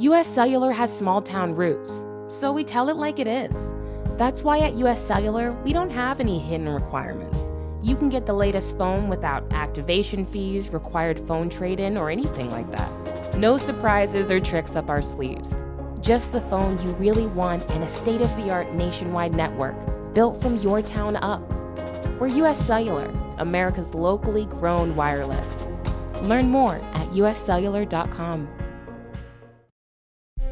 U.S. Cellular has small-town roots, so we tell it like it is. That's why at U.S. Cellular, we don't have any hidden requirements. You can get the latest phone without activation fees, required phone trade-in, or anything like that. No surprises or tricks up our sleeves. Just the phone you really want and a state-of-the-art nationwide network built from your town up. We're U.S. Cellular, America's locally grown wireless. Learn more at uscellular.com.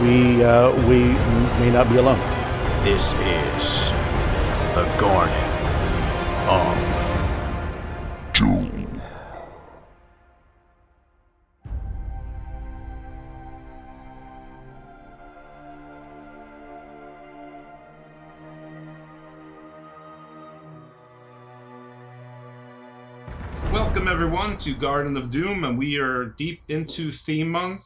we may not be alone. This is the Garden of Doom. Welcome everyone to Garden of Doom, and we are deep into theme month,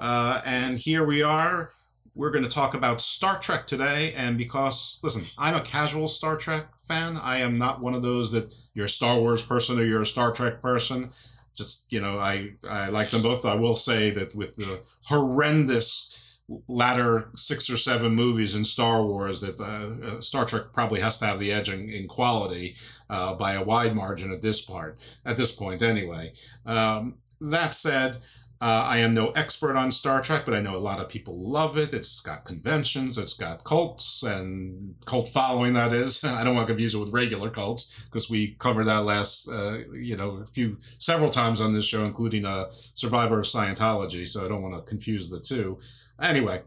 and here we are. We're going to talk about Star Trek today, and because, listen, I'm a casual Star Trek fan. I am not one of those that you're a Star Wars person or you're a Star Trek person. Just, you know, I like them both. I will say that with the horrendous latter 6 or 7 movies in Star Wars, that Star Trek probably has to have the edge in quality by a wide margin at this point anyway. That said, I am no expert on Star Trek, but I know a lot of people love it. It's got conventions, it's got cults, and cult following, that is. I don't want to confuse it with regular cults, because we covered that last, several times on this show, including a survivor of Scientology, so I don't want to confuse the two. Anyway,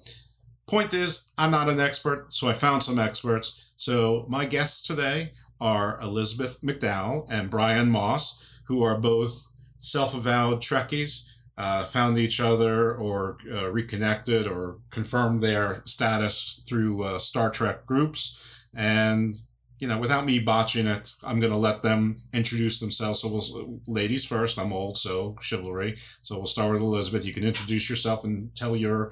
point is, I'm not an expert, so I found some experts. So my guests today are Elizabeth McDowell and Brian Moss, who are both self-avowed Trekkies. Found each other or reconnected or confirmed their status through Star Trek groups. And, you know, without me botching it, I'm going to let them introduce themselves. So we'll, ladies first. I'm old, so chivalry. So we'll start with Elizabeth. You can introduce yourself and tell your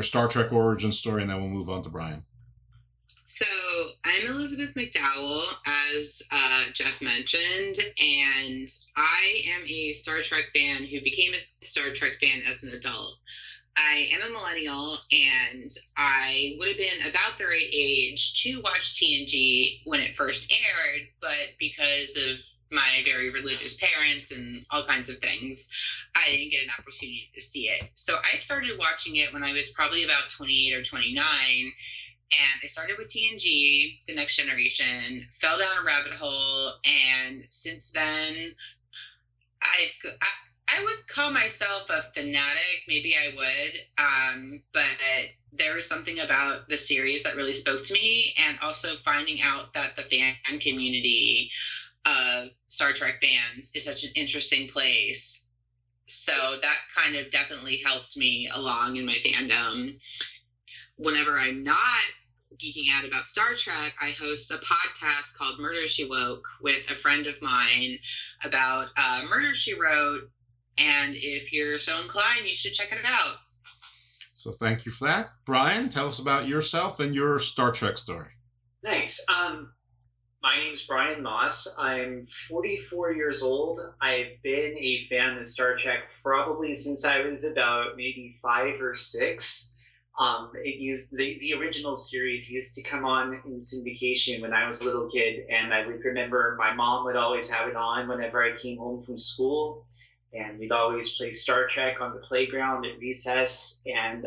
Star Trek origin story, and then we'll move on to Brian. So I'm Elizabeth McDowell, as Jeff mentioned, and I am a Star Trek fan who became a Star Trek fan as an adult. I am a millennial, and I would have been about the right age to watch TNG when it first aired, but because of my very religious parents and all kinds of things, I didn't get an opportunity to see it. So I started watching it when I was probably about 28 or 29, and I started with TNG, The Next Generation, fell down a rabbit hole, and since then, I've I would call myself a fanatic. Maybe I would. But there was something about the series that really spoke to me, and also finding out that the fan community of Star Trek fans is such an interesting place. So that kind of definitely helped me along in my fandom. Whenever I'm not geeking out about Star Trek, I host a podcast called Murder, She Woke with a friend of mine about Murder, She Wrote. And if you're so inclined, you should check it out. So thank you for that. Brian, tell us about yourself and your Star Trek story. Thanks. My name's Brian Moss. I'm 44 years old. I've been a fan of Star Trek probably since I was about maybe 5 or 6. The original series used to come on in syndication when I was a little kid, and I would remember my mom would always have it on whenever I came home from school, and we'd always play Star Trek on the playground at recess, and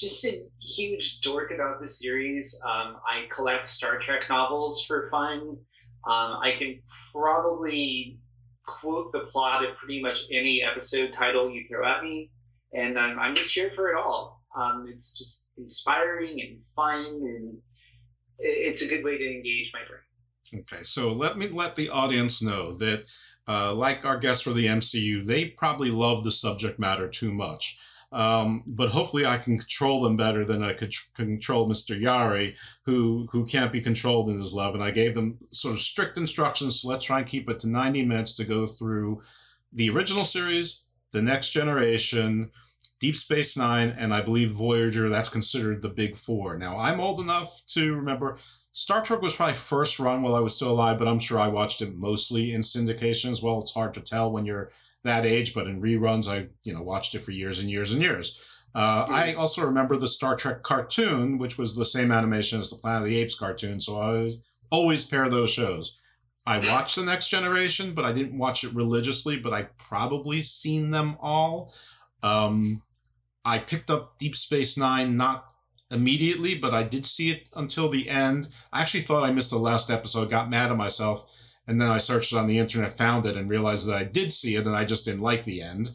just a huge dork about the series. I collect Star Trek novels for fun. I can probably quote the plot of pretty much any episode title you throw at me, and I'm just here for it all. It's just inspiring and fun, and it's a good way to engage my brain. Okay, so let me let the audience know that, like our guests for the MCU, they probably love the subject matter too much. But hopefully I can control them better than I could control Mr. Yari, who can't be controlled in his love. And I gave them sort of strict instructions, so let's try and keep it to 90 minutes to go through the original series, The Next Generation, Deep Space Nine, and I believe Voyager. That's considered the big four. Now, I'm old enough to remember Star Trek was probably first run while I was still alive, but I'm sure I watched it mostly in syndication as well. It's hard to tell when you're that age, but in reruns, I watched it for years and years and years. I also remember the Star Trek cartoon, which was the same animation as the Planet of the Apes cartoon, so I always pair those shows. I watched The Next Generation, but I didn't watch it religiously, but I probably seen them all. I picked up Deep Space Nine, not immediately, but I did see it until the end. I actually thought I missed the last episode, got mad at myself, and then I searched it on the internet, found it, and realized that I did see it, and I just didn't like the end.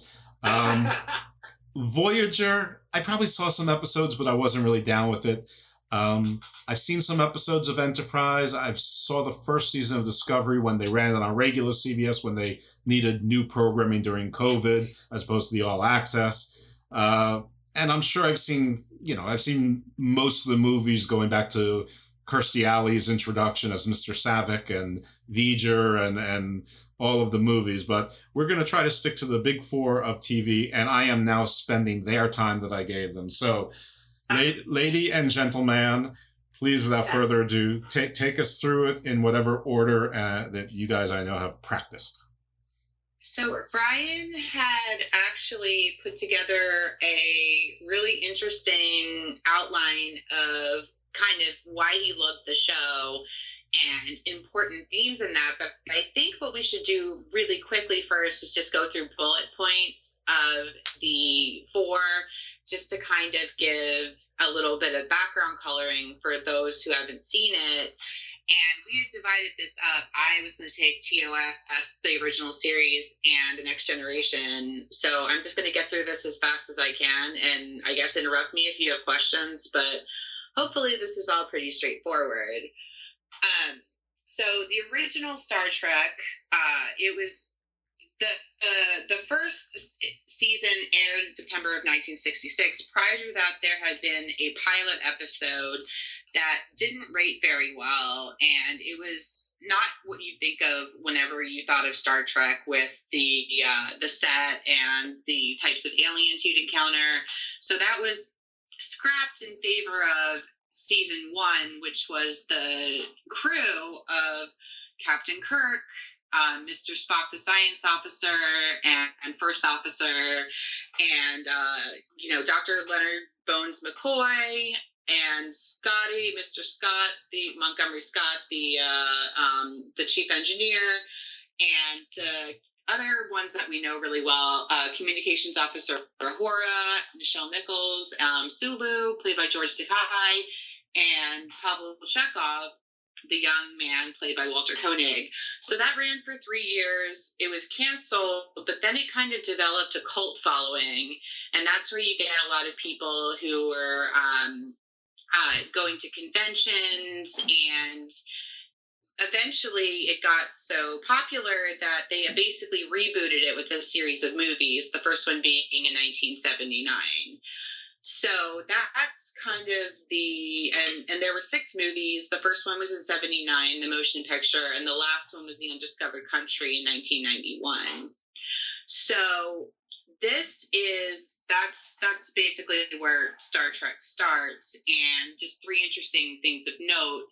Voyager, I probably saw some episodes, but I wasn't really down with it. I've seen some episodes of Enterprise. I saw the first season of Discovery when they ran it on regular CBS, when they needed new programming during COVID, as opposed to the all access. And I'm sure I've seen, I've seen most of the movies going back to Kirstie Alley's introduction as Mr. Savick and V'ger and all of the movies, but we're going to try to stick to the big four of TV, and I am now spending their time that I gave them. So, lady and gentleman, please, without further ado, take us through it in whatever order that you guys I know have practiced. So Brian had actually put together a really interesting outline of kind of why he loved the show and important themes in that. But I think what we should do really quickly first is just go through bullet points of the four, just to kind of give a little bit of background coloring for those who haven't seen it. And we had divided this up. I was going to take TOS, the original series, and The Next Generation. So I'm just going to get through this as fast as I can. And I guess interrupt me if you have questions, but hopefully this is all pretty straightforward. So the original Star Trek, it was the first season aired in September of 1966. Prior to that, there had been a pilot episode that didn't rate very well, and it was not what you think of whenever you thought of Star Trek, with the set and the types of aliens you'd encounter. So that was scrapped in favor of season one, which was the crew of Captain Kirk, Mr. Spock, the science officer, and first officer, and Dr. Leonard Bones McCoy, and Scotty, Mr. Scott, the Montgomery Scott, the chief engineer, and the other ones that we know really well, communications officer Uhura, Nichelle Nichols, Sulu, played by George Takei, and Pavel Chekhov, the young man played by Walter Koenig. So that ran for 3 years. It was canceled, but then it kind of developed a cult following. And that's where you get a lot of people who were going to conventions, and eventually it got so popular that they basically rebooted it with a series of movies, the first one being in 1979. So that's kind of the, and there were 6 movies. The first one was in 79, the motion picture, and the last one was The Undiscovered Country in 1991. So this is, that's basically where Star Trek starts. And just 3 interesting things of note.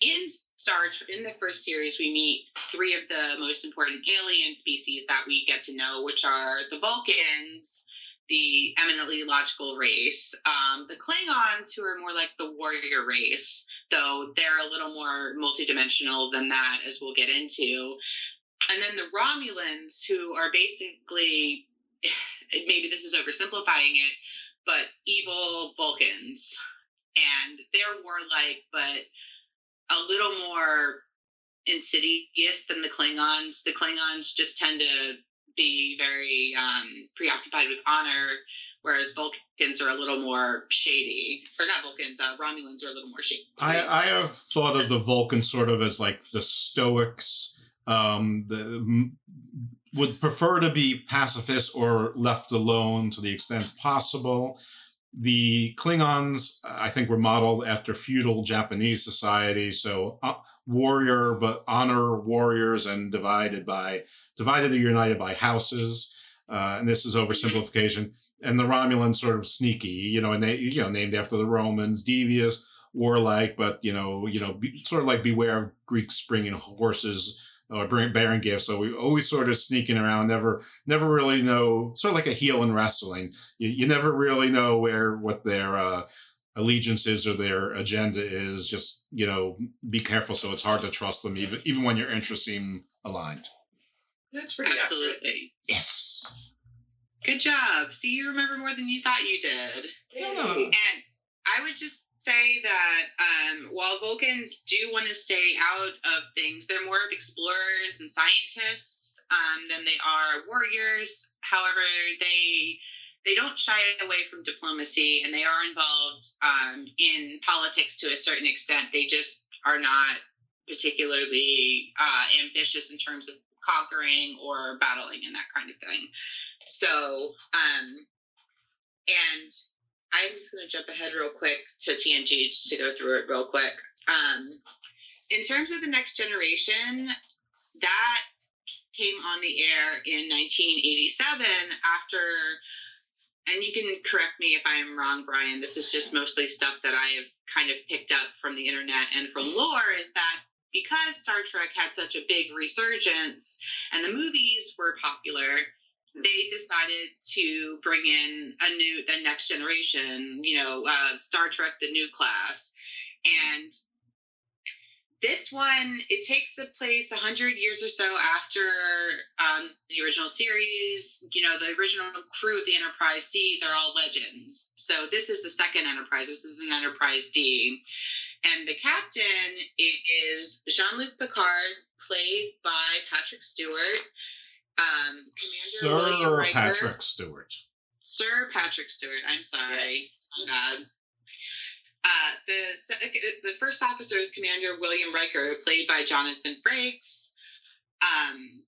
In Star Trek, in the first series, we meet 3 of the most important alien species that we get to know, which are the Vulcans, the eminently logical race, the Klingons, who are more like the warrior race, though they're a little more multidimensional than that, as we'll get into, and then the Romulans, who are basically, maybe this is oversimplifying it, but evil Vulcans, and they're warlike, but a little more insidious than the Klingons. The Klingons just tend to be very preoccupied with honor, whereas Vulcans are a little more shady. Or not Vulcans, Romulans are a little more shady. I have thought of the Vulcans sort of as like the Stoics, would prefer to be pacifists or left alone to the extent possible. The Klingons, I think, were modeled after feudal Japanese society, so warrior, but honor warriors, and divided or united by houses. And this is oversimplification. And the Romulans, sort of sneaky, and they, named after the Romans, devious, warlike, but sort of like beware of Greeks bringing horses or bearing gifts. So we always sort of sneaking around, never really know, sort of like a heel in wrestling. You never really know what their allegiance is or their agenda is. Just, be careful. So it's hard to trust them, even when your interests seem aligned. That's pretty absolutely accurate. Yes. Good job. See, you remember more than you thought you did. No. And I would just say that while Vulcans do want to stay out of things, they're more of explorers and scientists than they are warriors. However, they don't shy away from diplomacy, and they are involved in politics to a certain extent. They just are not particularly ambitious in terms of conquering or battling and that kind of thing. So, and I'm just going to jump ahead real quick to TNG just to go through it real quick. In terms of The Next Generation, that came on the air in 1987 after, and you can correct me if I'm wrong, Brian, this is just mostly stuff that I have kind of picked up from the internet and from lore, is that because Star Trek had such a big resurgence and the movies were popular, they decided to bring in the next generation, Star Trek, the new class. And this one, it takes the place 100 years or so after the original series. The original crew of the Enterprise C, they're all legends. So this is the second Enterprise. This is an Enterprise D. And the captain is Jean-Luc Picard, played by Patrick Stewart. Commander Sir William Riker. Patrick Stewart. Sir Patrick Stewart. I'm sorry. Yes. The first officer is Commander William Riker, played by Jonathan Frakes.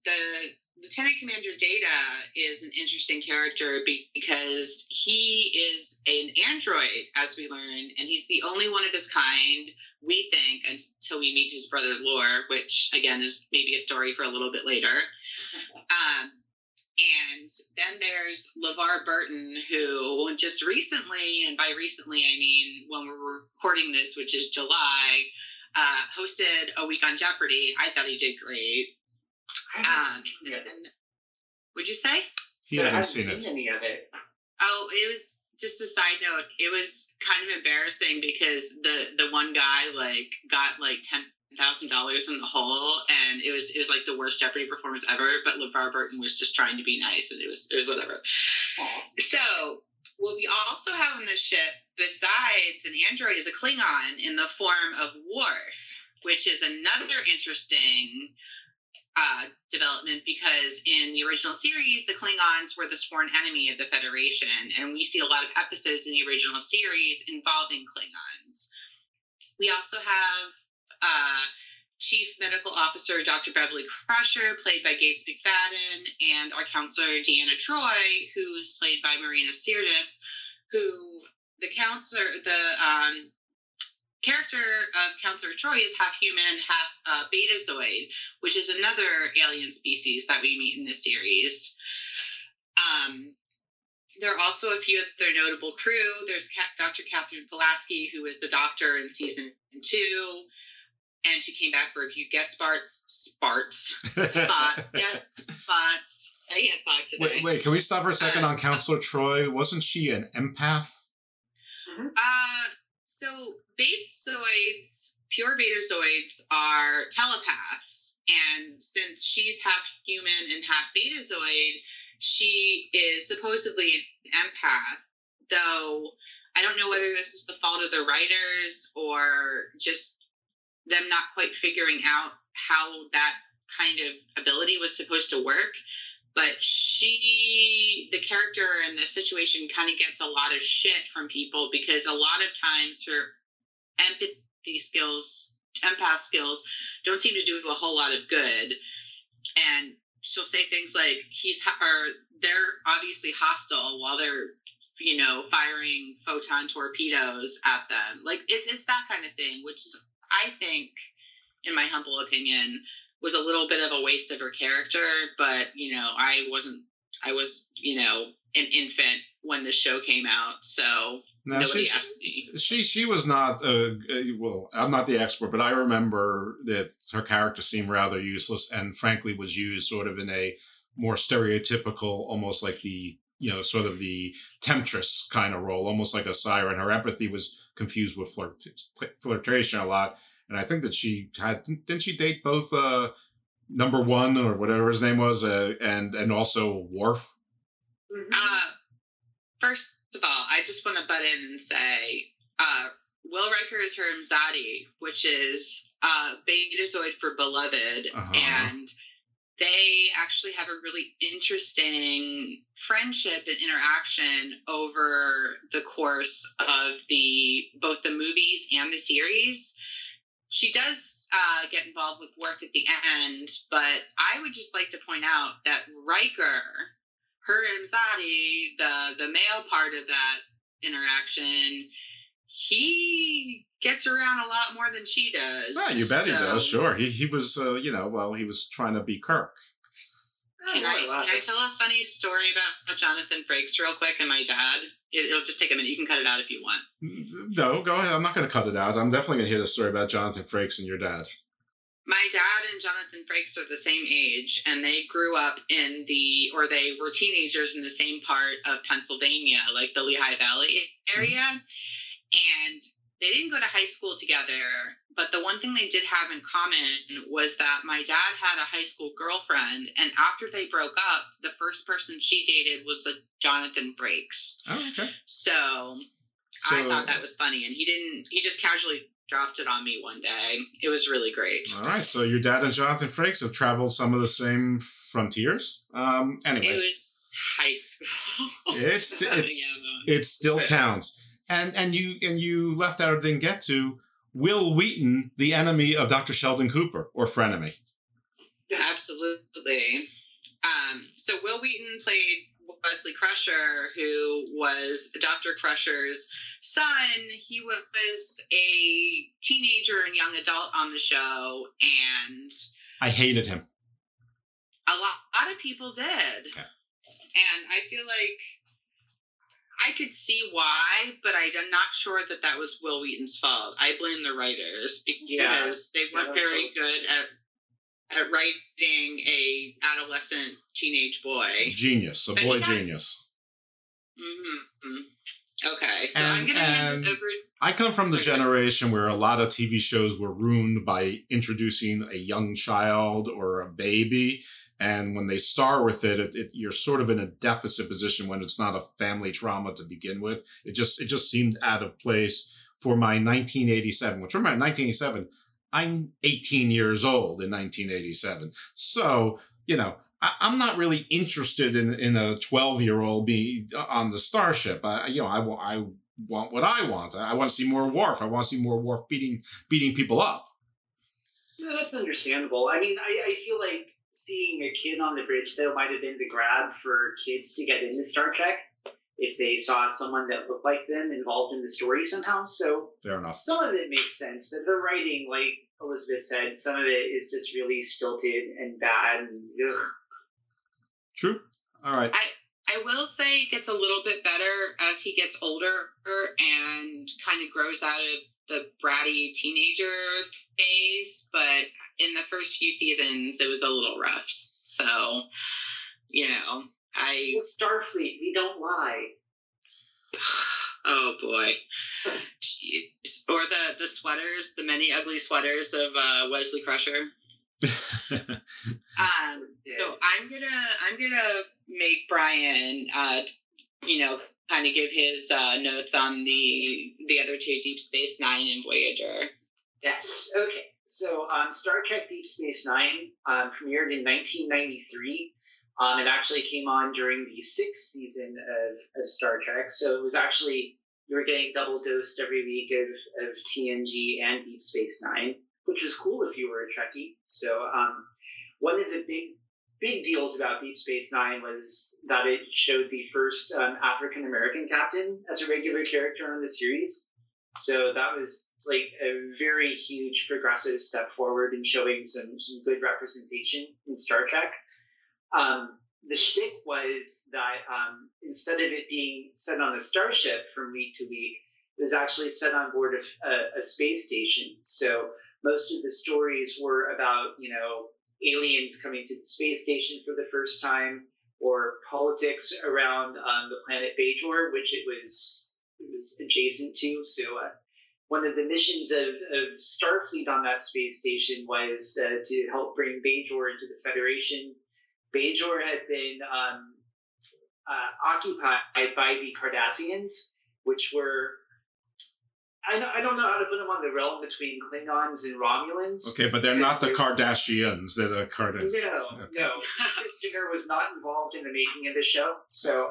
The Lieutenant Commander Data is an interesting character because he is an android, as we learn, and he's the only one of his kind, we think, until we meet his brother Lore, which, again, is maybe a story for a little bit later. And then there's LeVar Burton, who just recently, and by recently I mean when we're recording this, which is July, hosted A Week on Jeopardy. I thought he did great. I haven't seen it. Would you say? Yeah, I haven't seen any of it. Oh, it was just a side note. It was kind of embarrassing because the one guy got $10,000 in the hole, and it was like the worst Jeopardy performance ever, but LeVar Burton was just trying to be nice, and it was whatever. So what we also have on this ship, besides an android, is a Klingon in the form of Worf. which is another interesting development, because in the original series, the Klingons were the sworn enemy of the Federation, and we see a lot of episodes in the original series involving Klingons. We also have Chief Medical Officer Dr. Beverly Crusher, played by Gates McFadden, and our counselor Deanna Troy, who is played by Marina Sirtis, who the counselor, the character of Counselor Troy is half human, half Betazoid, which is another alien species that we meet in this series. There are also a few other notable crew. There's Dr. Catherine Pulaski, who was the Doctor in season 2, and she came back for a few guest spots. I can't talk today. Wait, can we stop for a second on Counselor Troy? Wasn't she an empath? So Betazoids, pure Betazoids, are telepaths, and since she's half human and half Betazoid, she is supposedly an empath, though I don't know whether this is the fault of the writers or just them not quite figuring out how that kind of ability was supposed to work. But the character in this situation kind of gets a lot of shit from people because a lot of times her empath skills don't seem to do a whole lot of good. And she'll say things like, they're obviously hostile while they're, firing photon torpedoes at them. Like, it's that kind of thing, which is, I think, in my humble opinion, was a little bit of a waste of her character, but, I was an infant when the show came out, so now, nobody asked me. She was not, I'm not the expert, but I remember that her character seemed rather useless and frankly was used sort of in a more stereotypical, almost like the, sort of the temptress kind of role, almost like a siren. Her empathy was confused with flirtation a lot. And I think that she didn't she date both number one or whatever his name was and also Worf? First of all, I just want to butt in and say Will Riker is her Mzadi, which is Betazoid for beloved. Uh-huh. And they actually have a really interesting friendship and interaction over the course of both the movies and the series. She does get involved with Worf at the end, but I would just like to point out that Riker, her and Mzadi, the male part of that interaction, he gets around a lot more than she does. Well, you bet he does, sure. He was, he was trying to be Kirk. Can I tell a funny story about Jonathan Frakes real quick and my dad? It'll just take a minute. You can cut it out if you want. No, go ahead. I'm not going to cut it out. I'm definitely going to hear the story about Jonathan Frakes and your dad. My dad and Jonathan Frakes are the same age, and they grew up they were teenagers in the same part of Pennsylvania, like the Lehigh Valley area. Mm-hmm. And they didn't go to high school together, but the one thing they did have in common was that my dad had a high school girlfriend, and after they broke up, the first person she dated was a Jonathan Frakes. Oh, okay. So I thought that was funny, and he just casually dropped it on me one day. It was really great. All right, so your dad and Jonathan Frakes have traveled some of the same frontiers. Anyway. It was high school. It still counts. And you left out or didn't get to Will Wheaton, the enemy of Dr. Sheldon Cooper, or frenemy. Absolutely. So Will Wheaton played Wesley Crusher, who was Dr. Crusher's son. He was a teenager and young adult on the show, and I hated him. A lot of people did. Okay. And I feel like I could see why, but I'm not sure that was Will Wheaton's fault. I blame the writers because they weren't very good at writing a adolescent teenage boy. Genius. A boy genius. Mm-hmm. Okay. So I'm going to hand this over. I come from the generation where a lot of TV shows were ruined by introducing a young child or a baby. And when they star with it, you're sort of in a deficit position when it's not a family trauma to begin with. It just seemed out of place for my 1987, I'm 18 years old in 1987. So, you know, I'm not really interested in a 12-year-old be on the starship. I want what I want. I want to see more Worf. I want to see more Worf beating people up. No, that's understandable. I mean, I feel like seeing a kid on the bridge, though, might have been the grab for kids to get into Star Trek if they saw someone that looked like them involved in the story somehow. So fair enough. Some of it makes sense, but the writing, like Elizabeth said, some of it is just really stilted and bad and ugh. True. All right. I will say it gets a little bit better as he gets older and kind of grows out of the bratty teenager phase, but in the first few seasons, it was a little rough. So, you know, Well, Starfleet, we don't lie. Oh, boy. Jeez. Or the sweaters, the many ugly sweaters of Wesley Crusher. So I'm gonna make Brian, you know, kind of give his notes on the other two, Deep Space Nine and Voyager. Yes. Okay. So Star Trek Deep Space Nine premiered in 1993. It actually came on during the sixth season of Star Trek. So it was actually you were getting double dosed every week of TNG and Deep Space Nine, which was cool if you were a Trekkie. So one of the big deals about Deep Space Nine was that it showed the first African-American captain as a regular character on the series. So that was like a very huge progressive step forward in showing some good representation in Star Trek. The shtick was that instead of it being set on a starship from week to week, it was actually set on board a space station. So most of the stories were about, you know, aliens coming to the space station for the first time, or politics around the planet Bajor, which it was adjacent to. So one of the missions of Starfleet on that space station was to help bring Bajor into the Federation. Bajor had been occupied by the Cardassians, which were... I don't know how to put them on the realm between Klingons and Romulans. Okay, but they're not the Kardashians. They're the Cardassians. No. Chris Jenner was not involved in the making of the show. So,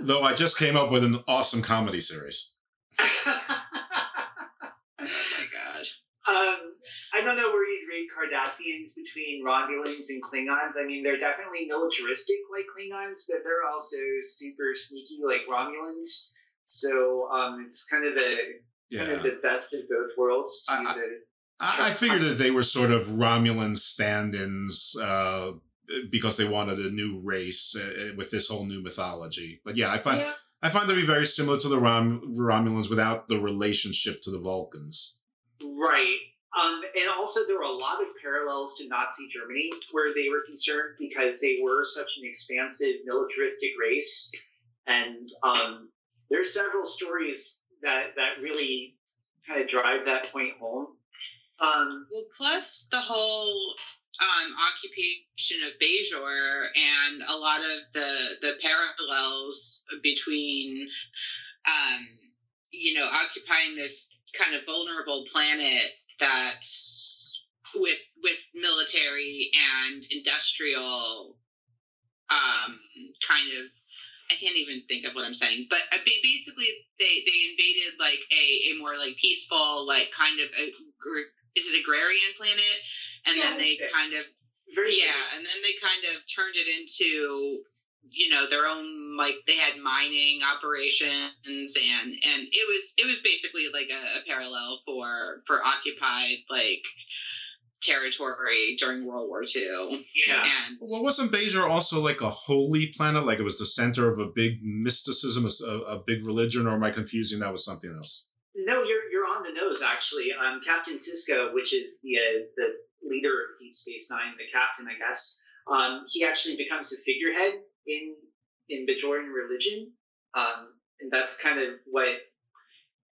though I just came up with an awesome comedy series. I don't know where you'd rate Cardassians between Romulans and Klingons. I mean, they're definitely militaristic like Klingons, but they're also super sneaky like Romulans. So it's kind of the best of both worlds. I figured that they were sort of Romulan stand-ins because they wanted a new race with this whole new mythology. But yeah, I find them to be very similar to the Romulans without the relationship to the Vulcans. Right. And also there were a lot of parallels to Nazi Germany where they were concerned because they were such an expansive militaristic race. And there's several stories that really kind of drive that point home. Well, plus the whole occupation of Bajor and a lot of the parallels between, you know, occupying this kind of vulnerable planet that's with military and industrial kind of. I can't even think of what I'm saying, but basically they invaded like a more like peaceful, like kind of, is it agrarian planet? And then they kind of, and then they kind of turned it into, you know, their own, like they had mining operations and it was basically like a parallel for occupied, like, territory during World War II. Yeah. And wasn't Bajor also like a holy planet? Like it was the center of a big mysticism, a big religion, or am I confusing that with something else? No, you're on the nose, actually. Captain Sisko, which is the leader of Deep Space Nine, the captain, I guess, he actually becomes a figurehead in Bajoran religion. And that's kind of what...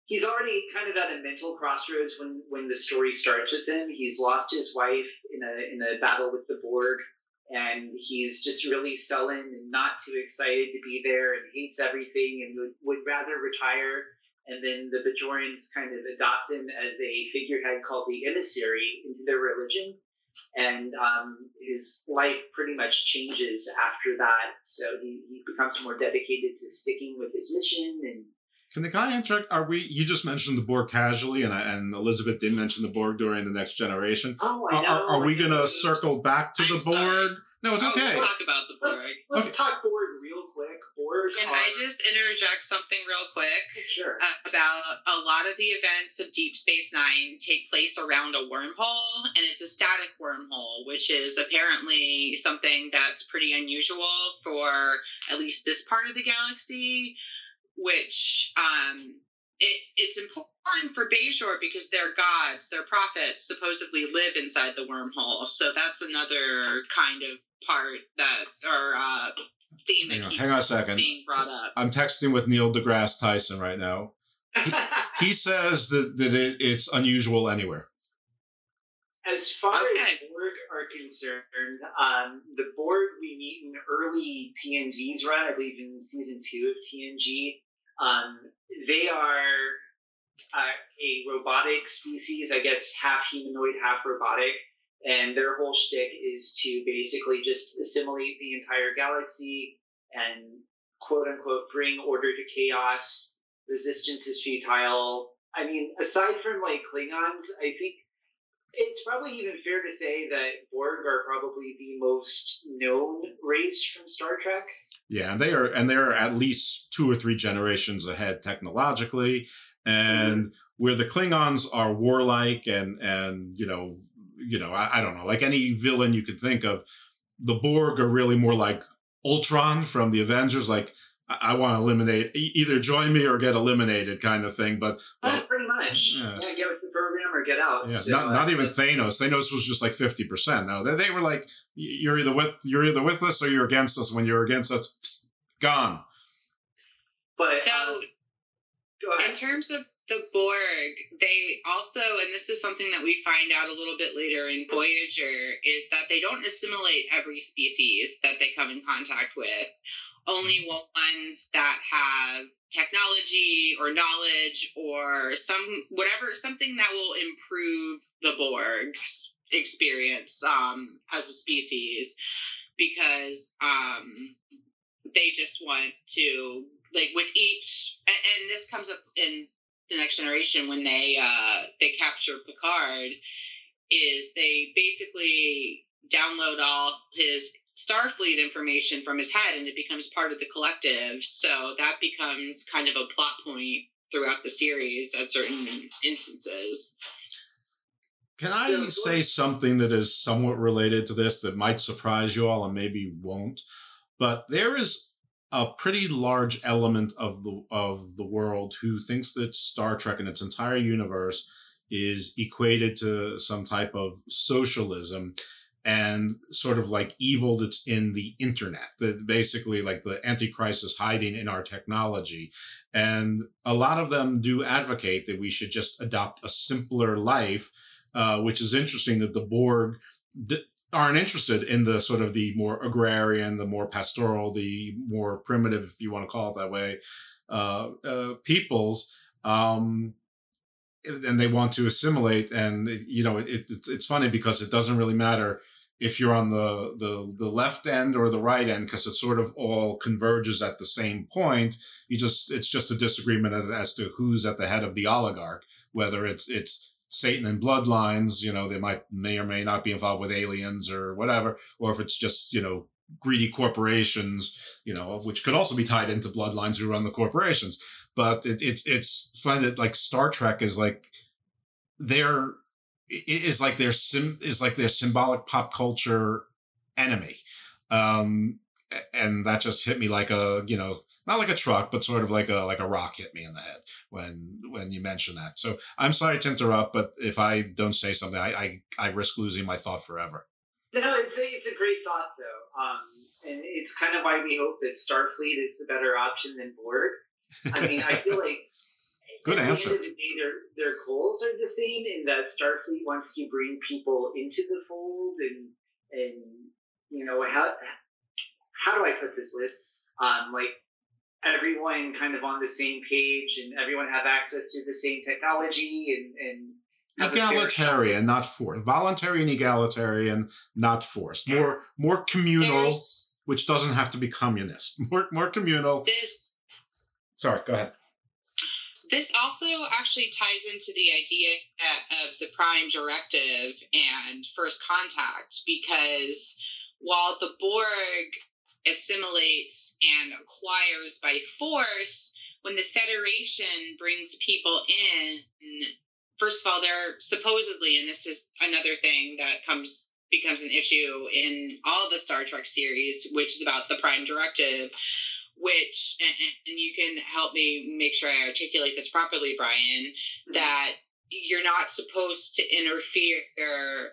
He's already kind of at a mental crossroads when the story starts with him. He's lost his wife in a battle with the Borg, and he's just really sullen and not too excited to be there and hates everything and would rather retire And then the Bajorans kind of adopt him as a figurehead called the Emissary into their religion. And his life pretty much changes after that. So he becomes more dedicated to sticking with his mission. And can the guy check? You just mentioned the Borg casually, and Elizabeth did mention the Borg during The Next Generation. Oh, I know. Are we going to circle back to the Borg? No, it's okay. Let's talk about the Borg. Let's talk Borg real quick. Can I just interject something real quick? Sure. About a lot of the events of Deep Space Nine take place around a wormhole, and it's a static wormhole, which is apparently something that's pretty unusual for at least this part of the galaxy, which it's important for Bajor because their gods, their prophets, supposedly live inside the wormhole. So that's another kind of part that, or theme that keeps being brought up. I'm texting with Neil deGrasse Tyson right now. He says that it's unusual anywhere. As far as Borg are concerned, the Borg we meet in early TNG's run, I believe in season 2 of TNG, they are a robotic species, I guess half humanoid, half robotic, and their whole shtick is to basically just assimilate the entire galaxy and quote-unquote bring order to chaos. Resistance is futile. I mean, aside from like Klingons, I think it's probably even fair to say that Borg are probably the most known race from Star Trek. Yeah, and they are at least 2 or 3 generations ahead technologically. And where the Klingons are warlike and I don't know, like any villain you could think of, the Borg are really more like Ultron from the Avengers, like I want to eliminate, either join me or get eliminated kind of thing. But pretty much. Yeah. Yeah, get with the program or get out. Yeah, so, not even Thanos. Thanos was just like 50%. No, they were like, you're either with us or you're against us. When you're against us, gone. But go ahead. In terms of the Borg, they also, and this is something that we find out a little bit later in Voyager, is that they don't assimilate every species that they come in contact with. Only ones that have technology or knowledge or something that will improve the Borg's experience as a species, because they just want to, like, with each, and this comes up in The Next Generation when they capture Picard, is they basically download all his Starfleet information from his head and it becomes part of the collective. So that becomes kind of a plot point throughout the series at certain instances. Can I say something that is somewhat related to this that might surprise you all and maybe won't? But there is a pretty large element of the world who thinks that Star Trek and its entire universe is equated to some type of socialism and sort of like evil that's in the internet, that basically like the Antichrist is hiding in our technology. And a lot of them do advocate that we should just adopt a simpler life, which is interesting that the Borg aren't interested in the sort of the more agrarian, the more pastoral, the more primitive, if you want to call it that way, peoples. And they want to assimilate. And, you know, it's funny because it doesn't really matter if you're on the left end or the right end, because it sort of all converges at the same point. It's just a disagreement as to who's at the head of the oligarch, whether it's Satan and bloodlines, you know, they may or may not be involved with aliens or whatever, or if it's just, you know, greedy corporations, you know, which could also be tied into bloodlines who run the corporations. But it's funny that like Star Trek is like their symbolic pop culture enemy, and that just hit me like a, you know, not like a truck, but sort of like a rock hit me in the head when you mention that. So I'm sorry to interrupt, but if I don't say something, I risk losing my thought forever. No, it's a great thought though, and it's kind of why we hope that Starfleet is the better option than Borg. I mean, I feel like good answer. At the end of the day, their goals are the same, in that Starfleet wants to bring people into the fold, and you know how do I put this list? Like everyone kind of on the same page and everyone have access to the same technology and egalitarian, not forced. Voluntary and egalitarian, not forced. Yeah. More communal, which doesn't have to be communist. More communal. Sorry, go ahead. This also actually ties into the idea of the Prime Directive and First Contact, because while the Borg assimilates and acquires by force, when the Federation brings people in, first of all, they're supposedly, and this is another thing that becomes an issue in all the Star Trek series, which is about the Prime Directive, which, and you can help me make sure I articulate this properly, Brian, that you're not supposed to interfere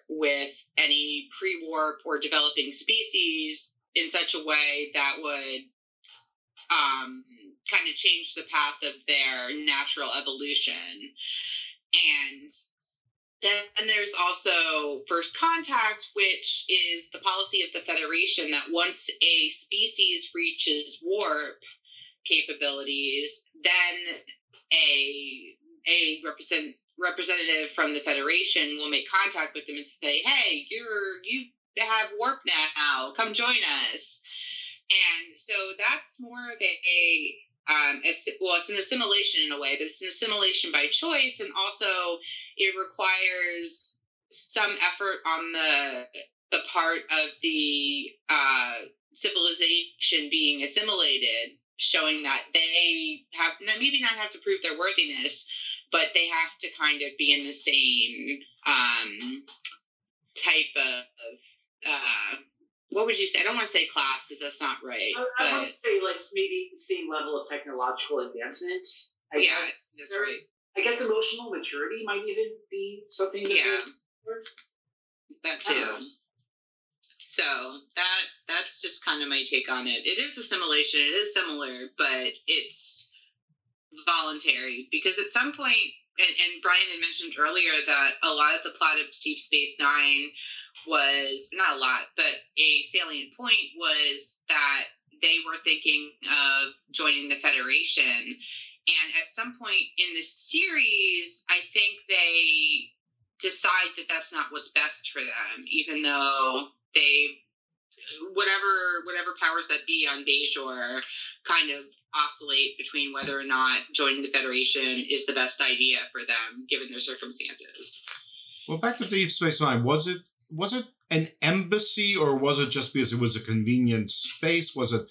with any pre-warp or developing species in such a way that would kind of change the path of their natural evolution. And then there's also First Contact, which is the policy of the Federation that once a species reaches warp capabilities, then a representative from the Federation will make contact with them and say, hey, you have warp now, come join us. And so that's more of it's an assimilation in a way, but it's an assimilation by choice, and also it requires some effort on the part of the civilization being assimilated, showing that they have maybe not have to prove their worthiness, but they have to kind of be in the same type of. What would you say? I don't want to say class because that's not right. I would say like maybe the same level of technological advancement. I guess that's right. I guess emotional maturity might even be something. That too. So that's just kind of my take on it. It is assimilation. It is similar, but it's voluntary because at some point, and Brian had mentioned earlier that a lot of the plot of Deep Space Nine was not a lot, but a salient point was that they were thinking of joining the Federation. And at some point in the series, I think they decide that that's not what's best for them, even though they, whatever powers that be on Bajor kind of oscillate between whether or not joining the Federation is the best idea for them, given their circumstances. Well, back to Deep Space Nine, was it an embassy, or was it just because it was a convenient space? Was it,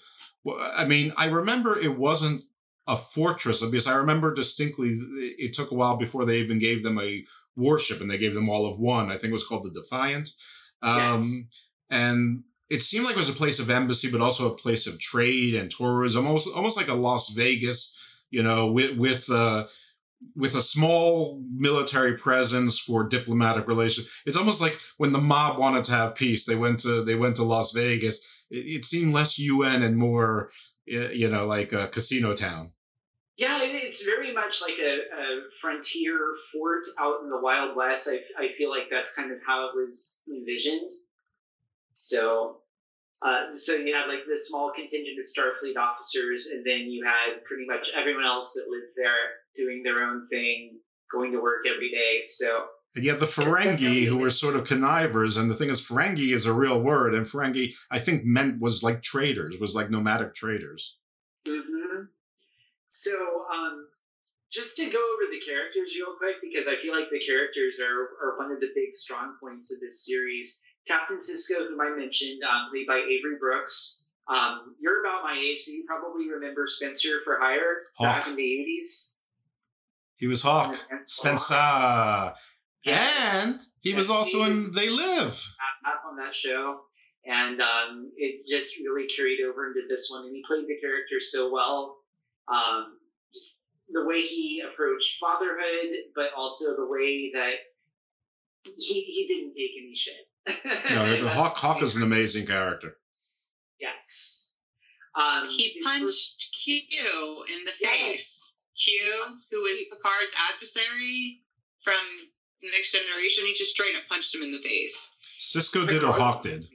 I mean, I remember it wasn't a fortress, because I remember distinctly it took a while before they even gave them a warship, and they gave them all of one. I think it was called the Defiant. Yes. And it seemed like it was a place of embassy, but also a place of trade and tourism, almost like a Las Vegas, you know, with a small military presence for diplomatic relations. It's almost like when the mob wanted to have peace, they went to Las Vegas. It seemed less UN and more, you know, like a casino town. Yeah, it's very much like a frontier fort out in the Wild West. I feel like that's kind of how it was envisioned. So you had like this small contingent of Starfleet officers, and then you had pretty much everyone else that lived there doing their own thing, going to work every day. So, and you had the Ferengi, who were sort of connivers. And the thing is, Ferengi is a real word, and Ferengi, I think, was like traders, was like nomadic traders. Mm-hmm. So, just to go over the characters real quick, because I feel like the characters are one of the big strong points of this series. Captain Sisko, whom I mentioned, played by Avery Brooks. You're about my age, so you probably remember Spencer for Hire back in the 80s. He was Hawk. Spencer. Hawk. And he was also in They Live. That's on that show. And it just really carried over into this one. And he played the character so well. Just the way he approached fatherhood, but also the way that he didn't take any shit. No, the Hawk is an amazing character. Yes. He punched Q in the face. Q, who is Picard's adversary from The Next Generation, he just straight up punched him in the face. Sisko did or Hawk did?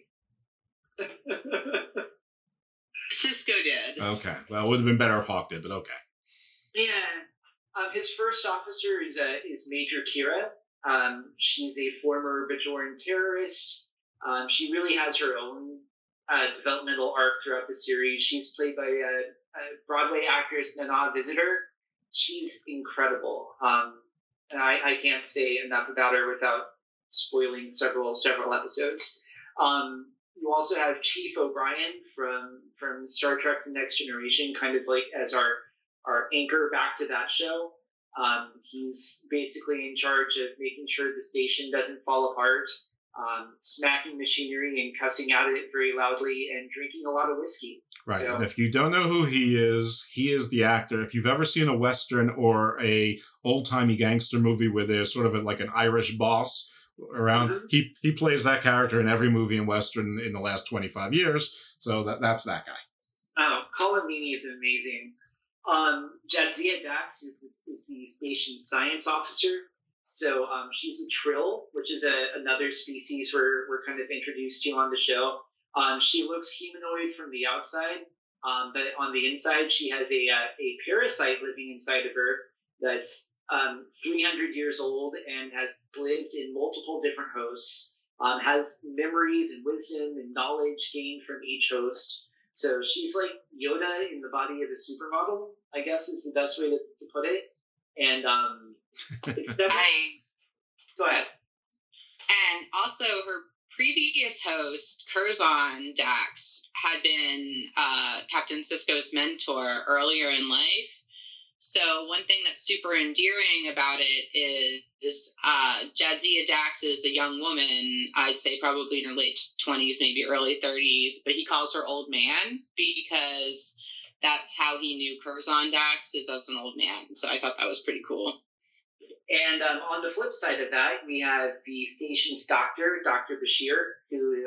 Sisko did. Okay. Well, it would have been better if Hawk did, but okay. Yeah. His first officer is Major Kira. She's a former Bajoran terrorist. She really has her own developmental arc throughout the series. She's played by a Broadway actress, Nana Visitor. She's incredible. And I can't say enough about her without spoiling several episodes. You also have Chief O'Brien from Star Trek: The Next Generation, kind of like as our anchor back to that show. He's basically in charge of making sure the station doesn't fall apart, smacking machinery and cussing out at it very loudly and drinking a lot of whiskey. Right. So, and if you don't know who he is the actor. If you've ever seen a Western or a old-timey gangster movie where there's sort of like an Irish boss around, mm-hmm. he plays that character in every movie in Western in the last 25 years. So that's that guy. Oh, Colin Meaney is amazing. Jadzia Dax is the station science officer. So she's a Trill, which is another species we're kind of introduced to on the show. She looks humanoid from the outside, but on the inside she has a parasite living inside of her that's 300 years old and has lived in multiple different hosts, has memories and wisdom and knowledge gained from each host. So she's like Yoda in the body of a supermodel, I guess is the best way to put it. And it's definitely... Go ahead. And also her previous host, Curzon Dax, had been Captain Sisko's mentor earlier in life. So one thing that's super endearing about it is Jadzia Dax is a young woman, I'd say probably in her late 20s, maybe early 30s, but he calls her old man because that's how he knew Curzon Dax, is as an old man. So I thought that was pretty cool. And on the flip side of that, we have the station's doctor, Dr. Bashir, who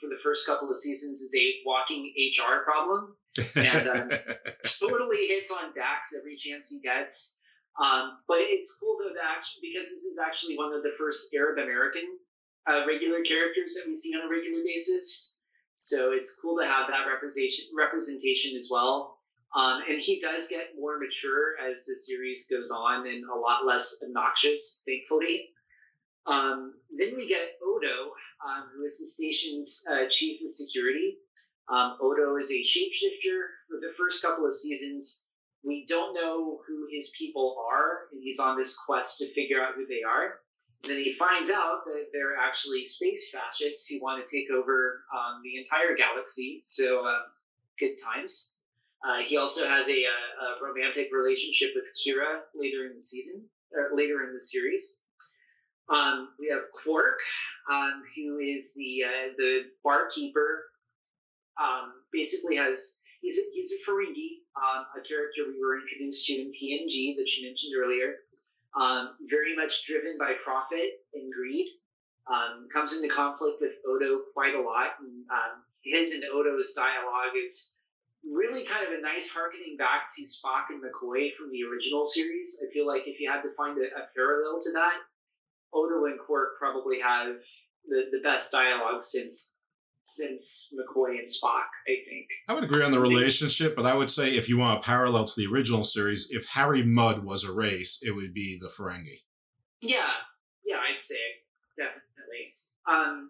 for the first couple of seasons is a walking HR problem and totally hits on Dax every chance he gets. But it's cool, though, because this is actually one of the first Arab American regular characters that we see on a regular basis. So it's cool to have that representation as well. And he does get more mature as the series goes on and a lot less obnoxious, thankfully. Then we get Odo, who is the station's chief of security. Odo is a shapeshifter for the first couple of seasons. We don't know who his people are, and he's on this quest to figure out who they are. And then he finds out that they're actually space fascists who want to take over the entire galaxy. So good times. He also has a romantic relationship with Kira later in the series. We have Quark, who is the barkeeper. Basically, he's a Ferengi, a character we were introduced to in TNG that you mentioned earlier. Very much driven by profit and greed, comes into conflict with Odo quite a lot. And, his and Odo's dialogue is really kind of a nice harkening back to Spock and McCoy from the original series. I feel like if you had to find a parallel to that, Odo and Quark probably have the best dialogue since McCoy and Spock, I think. I would agree on the relationship, but I would say if you want a parallel to the original series, if Harry Mudd was a race, it would be the Ferengi. Yeah, I'd say, definitely.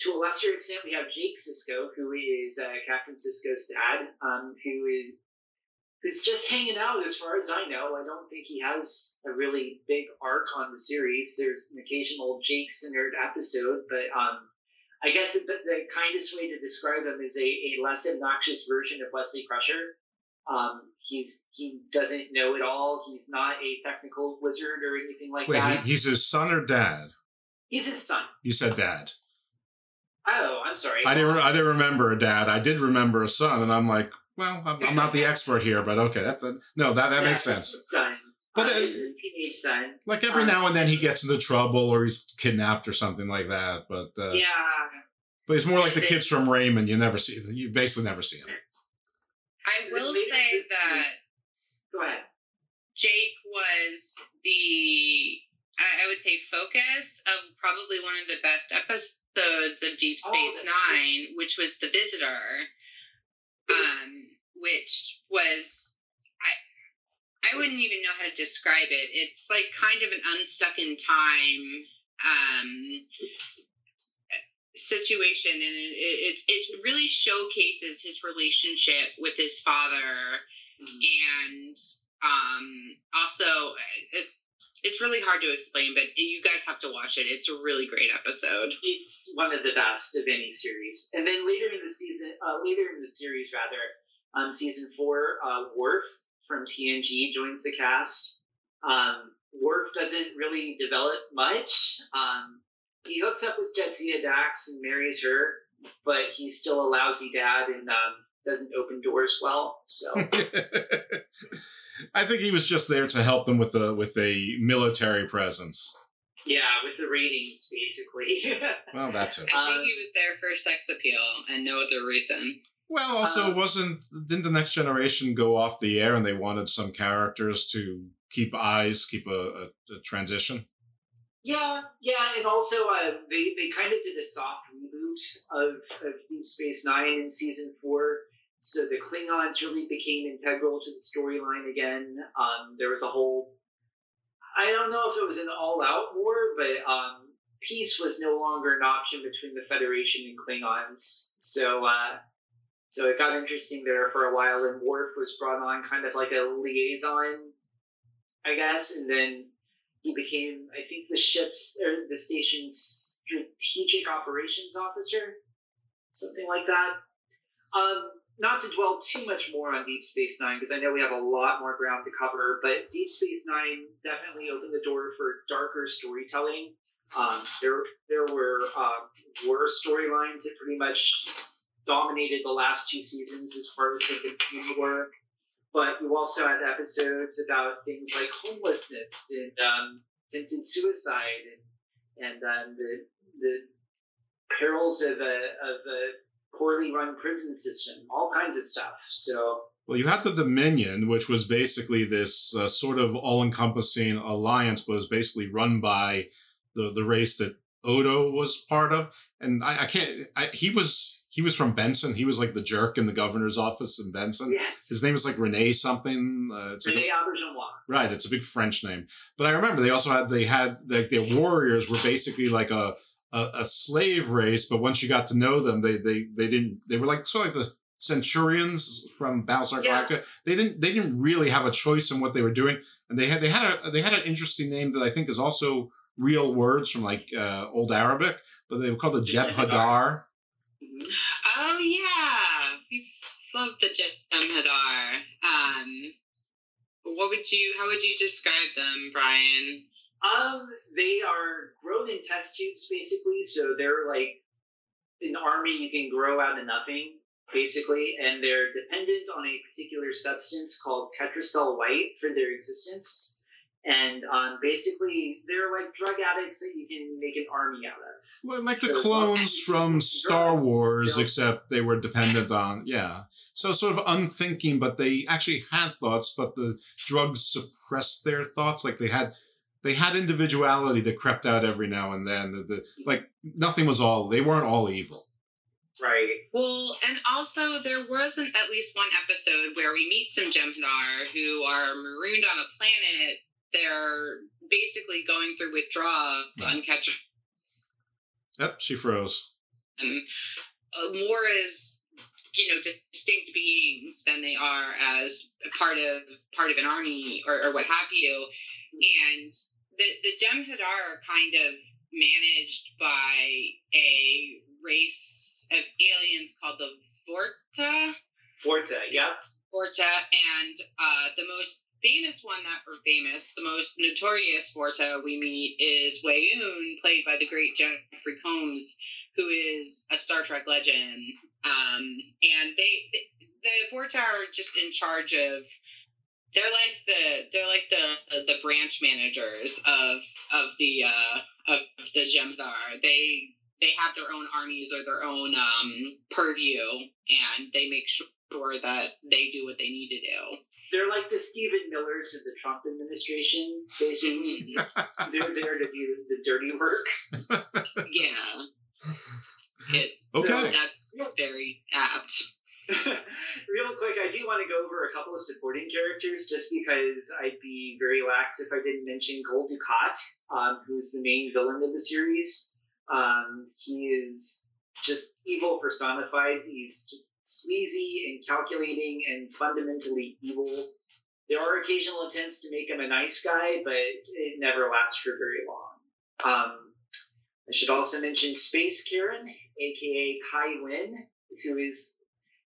To a lesser extent, we have Jake Sisko, who is Captain Sisko's dad, who is just hanging out as far as I know. I don't think he has a really big arc on the series. There's an occasional Jake-centered episode, but I guess the kindest way to describe him is a less obnoxious version of Wesley Crusher. He doesn't know it all. He's not a technical wizard or anything like that. He's his son or dad? He's his son. You said dad. Oh, I'm sorry. I didn't remember a dad. I did remember a son, and I'm like, well, I'm not the expert here, but okay. That makes sense. His son. But it's his teenage son. Like every now and then, he gets into trouble, or he's kidnapped, or something like that. But yeah. But he's more like the kids from Raymond. You basically never see him. I will say that. Go ahead. Jake was the, I would say, focus of probably one of the best episodes of Deep Space Nine, which was The Visitor. which was, I wouldn't even know how to describe it. It's like kind of an unstuck in time situation, and it really showcases his relationship with his father, and also it's really hard to explain, but you guys have to watch it. It's a really great episode. It's one of the best of any series. And then later in the series, season 4, Worf from TNG joins the cast. Worf doesn't really develop much. He hooks up with Jadzia Dax and marries her, but he's still a lousy dad and doesn't open doors well. So I think he was just there to help them with a military presence. Yeah, with the ratings, basically. Well, that's it. I think he was there for sex appeal and no other reason. Well, also, didn't The Next Generation go off the air and they wanted some characters to keep a transition? Yeah, and also they kind of did a soft reboot of Deep Space Nine in season 4, so the Klingons really became integral to the storyline again. There was a whole, I don't know if it was an all-out war, but peace was no longer an option between the Federation and Klingons, so it got interesting there for a while, and Worf was brought on kind of like a liaison, I guess, and then he became, I think, the station's strategic operations officer, something like that. Not to dwell too much more on Deep Space Nine, because I know we have a lot more ground to cover, but Deep Space Nine definitely opened the door for darker storytelling. There were war storylines that pretty much dominated the last 2 seasons as far as they could were. But you also had episodes about things like homelessness and attempted suicide and the perils of a poorly run prison system, all kinds of stuff. So, well, you had the Dominion, which was basically this sort of all-encompassing alliance, but was basically run by the race that Odo was part of, and he was from Benson. He was like the jerk in the governor's office in Benson. Yes. His name is like Rene something. Rene Auberjonois. Right. It's a big French name. But I remember they had their warriors were basically like a slave race. But once you got to know them, they were like sort of like the Centurions from Battlestar Galactica. Yeah. They didn't really have a choice in what they were doing. And they had an interesting name that I think is also real words from like old Arabic. But they were called the Jem'Hadar. Oh yeah, we love the Jem'Hadar. How would you describe them, Brian? They are grown in test tubes, basically. So they're like an army you can grow out of nothing, basically, and they're dependent on a particular substance called tetracell white for their existence. And basically, they're like drug addicts that you can make an army out of. Like the clones from Star Wars, except they were dependent on, yeah. So sort of unthinking, but they actually had thoughts, but the drugs suppressed their thoughts. Like they had individuality that crept out every now and then. Like nothing was all, they weren't all evil. Right. Well, and also there wasn't at least one episode where we meet some Jem'Hadar who are marooned on a planet. They're basically going through withdrawal on Catcher. Yep, she froze. More as, distinct beings than they are as part of an army or what have you. And the Jem'Hadar are kind of managed by a race of aliens called the Vorta. Vorta, yeah. Vorta, and the most notorious Vorta we meet is Wayoon, played by the great Jeffrey Combs, who is a Star Trek legend. And the Vorta are just in charge of. They're like the branch managers of the Jem'Hadar. They have their own armies or their own purview, and they make sure that they do what they need to do. They're like the Stephen Millers of the Trump administration, basically. They're there to do the dirty work. Yeah. Okay. So that's very apt. Real quick, I do want to go over a couple of supporting characters just because I'd be very lax if I didn't mention Gul Dukat, who's the main villain of the series. He is just evil personified. He's just sleazy and calculating and fundamentally evil. There are occasional attempts to make him a nice guy, but it never lasts for very long. I should also mention Space Karen, a.k.a. Kai Wynn, who is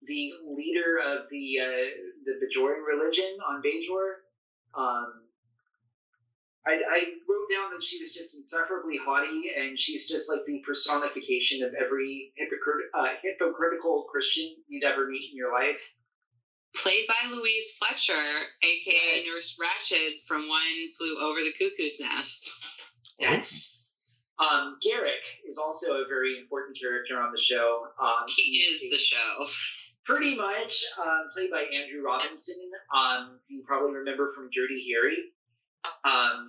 the leader of the Bajoran religion on Bajor. I wrote down that she was just insufferably haughty, and she's just like the personification of every hypocritical Christian you'd ever meet in your life. Played by Louise Fletcher, a.k.a. Nurse Ratched from One Flew Over the Cuckoo's Nest. Yes. Garrick is also a very important character on the show. He is the show. Pretty much, played by Andrew Robinson, you probably remember from Dirty Harry.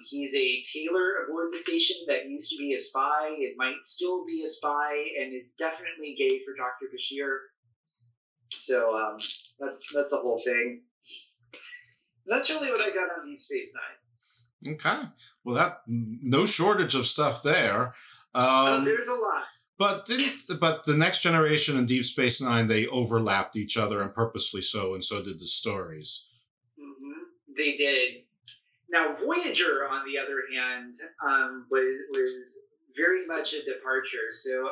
He's a tailor aboard the station that used to be a spy, it might still be a spy, and is definitely gay for Dr. Bashir. So that's a whole thing. That's really what I got on Deep Space Nine. Okay. Well, that no shortage of stuff there. There's a lot. But The Next Generation and Deep Space Nine, they overlapped each other, and purposely so, and so did the stories. Mm-hmm. They did. Now, Voyager, on the other hand, was very much a departure. So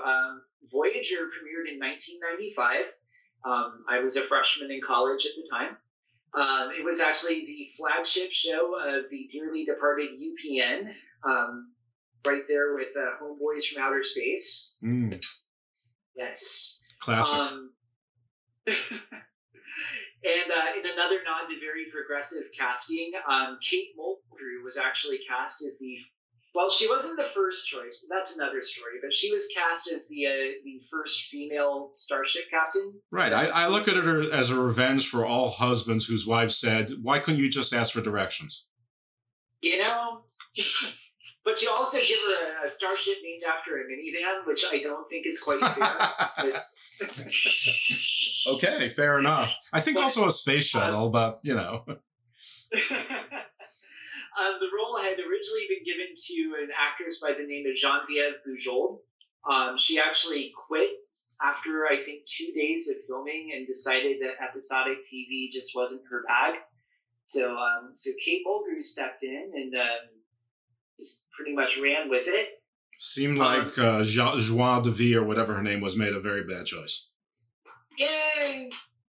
Voyager premiered in 1995. I was a freshman in college at the time. It was actually the flagship show of the dearly departed UPN, right there with Homeboys from Outer Space. Mm. Yes. Classic. In another nod to very progressive casting, Kate Mulgrew was actually cast as she wasn't the first choice, but that's another story, but she was cast as the first female starship captain. Right. I look at her as a revenge for all husbands whose wives said, why couldn't you just ask for directions? You know, but you also give her a starship named after a minivan, which I don't think is quite fair. Okay, fair enough. I think also a space shuttle, but, you know. The role had originally been given to an actress by the name of Geneviève Bujold. She actually quit after, I think, 2 days of filming and decided that episodic TV just wasn't her bag. So so Kate Mulgrew stepped in and just pretty much ran with it. Seemed like Joie de Vie or whatever her name was made a very bad choice. Yeah,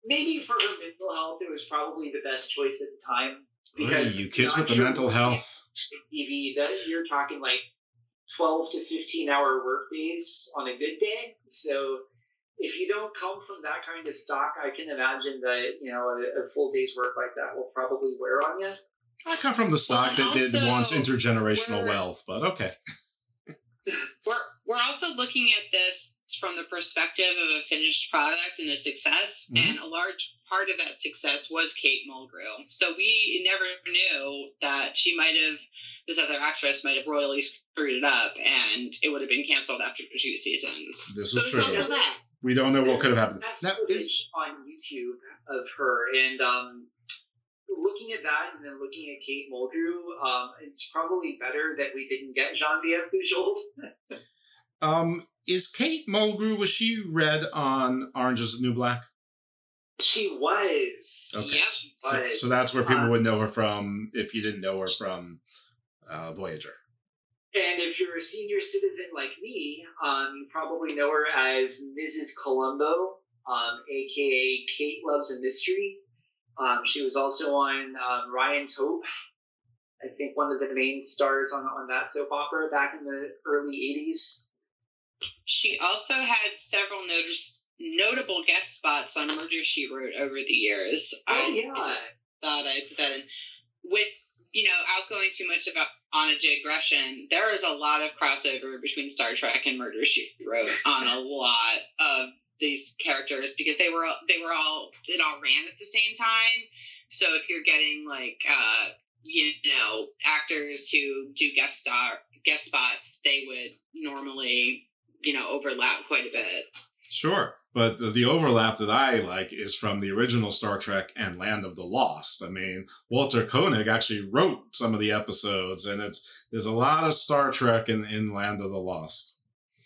maybe for her mental health, it was probably the best choice at the time. Because you kids with the mental health. TV, you're talking like 12 to 15-hour work days on a good day. So if you don't come from that kind of stock, I can imagine that, you know, a full day's work like that will probably wear on you. I come from the stock that did once intergenerational wealth, but okay. We're also looking at this from the perspective of a finished product and a success, mm-hmm. and a large part of that success was Kate Mulgrew. So we never knew that this other actress might have royally screwed it up, and it would have been canceled after 2 seasons. This is true. Also that. We don't know what could have happened. That is on YouTube of her, and looking at that and then looking at Kate Mulgrew, it's probably better that we didn't get Geneviève Bujold. Is Kate Mulgrew, was she read on Orange is the New Black? She was. Okay. Yep. So that's where people would know her from if you didn't know her from Voyager. And if you're a senior citizen like me, you probably know her as Mrs. Columbo, a.k.a. Kate Loves a Mystery. She was also on Ryan's Hope. I think one of the main stars on that soap opera back in the early 80s. She also had several notable guest spots on Murder, She Wrote over the years. I just thought I'd put that in. With, outgoing too much about Anna J. Gresham, there is a lot of crossover between Star Trek and Murder, She Wrote on a lot of these characters because it all ran at the same time. So if you're getting like actors who do guest spots, they would normally overlap quite a bit. Sure. But the overlap that I like is from the original Star Trek and Land of the Lost. I mean, Walter Koenig actually wrote some of the episodes, and there's a lot of Star Trek in Land of the Lost.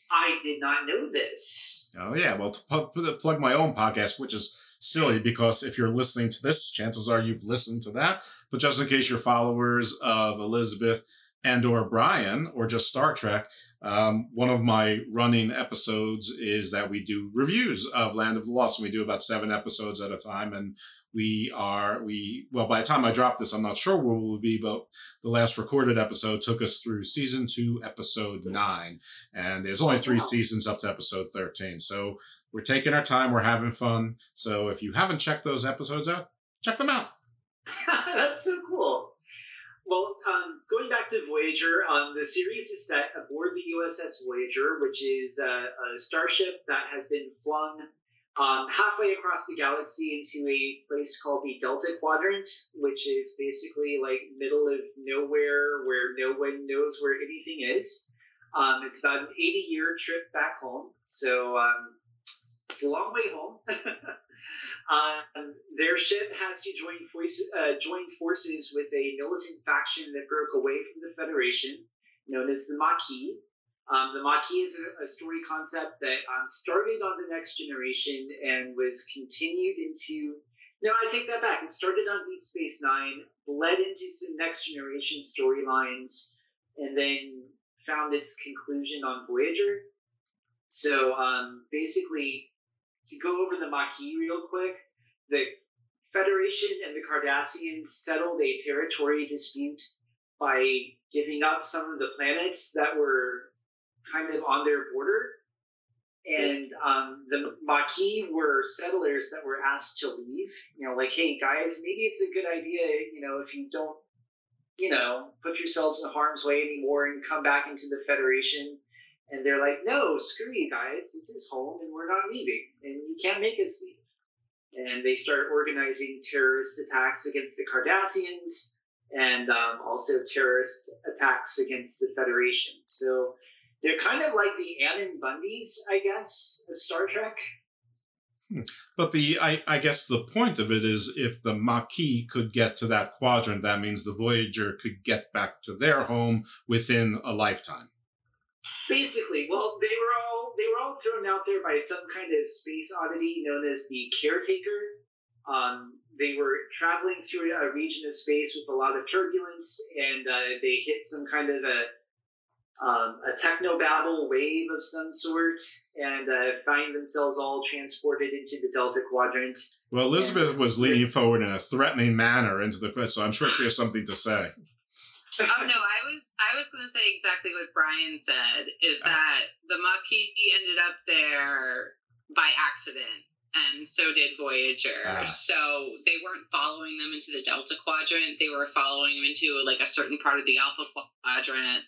I did not know this. Oh, yeah. Well, to plug my own podcast, which is silly because if you're listening to this, chances are you've listened to that. But just in case you're followers of Elizabeth and or Brian or just Star Trek, one of my running episodes is that we do reviews of Land of the Lost, and we do about 7 episodes at a time. And well, by the time I drop this, I'm not sure where we'll be, but the last recorded episode took us through season 2, episode 9. And there's only 3 seasons up to episode 13. So we're taking our time. We're having fun. So if you haven't checked those episodes out, check them out. That's so cool. Well, going back to Voyager, the series is set aboard the USS Voyager, which is a starship that has been flung halfway across the galaxy into a place called the Delta Quadrant, which is basically like middle of nowhere where no one knows where anything is. It's about an 80-year trip back home, so it's a long way home. Their ship has to join forces with a militant faction that broke away from the Federation, known as the Maquis. The Maquis is a story concept that started on The Next Generation and was continued into... No, I take that back. It started on Deep Space Nine, bled into some Next Generation storylines, and then found its conclusion on Voyager. So basically, to go over the Maquis real quick, the Federation and the Cardassians settled a territory dispute by giving up some of the planets that were kind of on their border. And the Maquis were settlers that were asked to leave. You know, like, hey, guys, maybe it's a good idea, you know, if you don't, you know, put yourselves in harm's way anymore and come back into the Federation. And they're like, no, screw you guys. This is home and we're not leaving. And you can't make us leave. And they start organizing terrorist attacks against the Cardassians and also terrorist attacks against the Federation. So they're kind of like the Annan Bundys, I guess, of Star Trek. But I guess the point of it is if the Maquis could get to that quadrant, that means the Voyager could get back to their home within a lifetime. Basically, well, they were all thrown out there by some kind of space oddity known as the Caretaker. They were traveling through a region of space with a lot of turbulence, and they hit some kind of a technobabble wave of some sort, and find themselves all transported into the Delta Quadrant. Well, Elizabeth was leaning forward in a threatening manner into the question, so I'm sure she has something to say. Oh no, I was going to say exactly what Brian said, is that the Maquis ended up there by accident, and so did Voyager. So they weren't following them into the Delta Quadrant, they were following them into like a certain part of the Alpha Quadrant,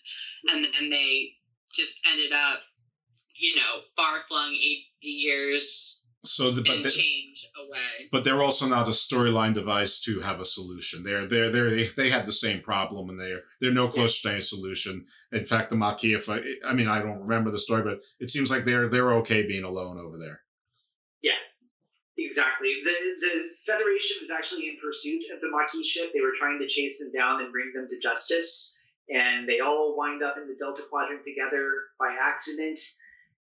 and they just ended up, you know, far-flung 80 years change away. But they're also not a storyline device to have a solution. They had the same problem, and they're no closer to any solution. In fact, the Maquis, I don't remember the story, but it seems like they're okay being alone over there. Yeah, exactly. The Federation was actually in pursuit of the Maquis ship. They were trying to chase them down and bring them to justice, and they all wind up in the Delta Quadrant together by accident.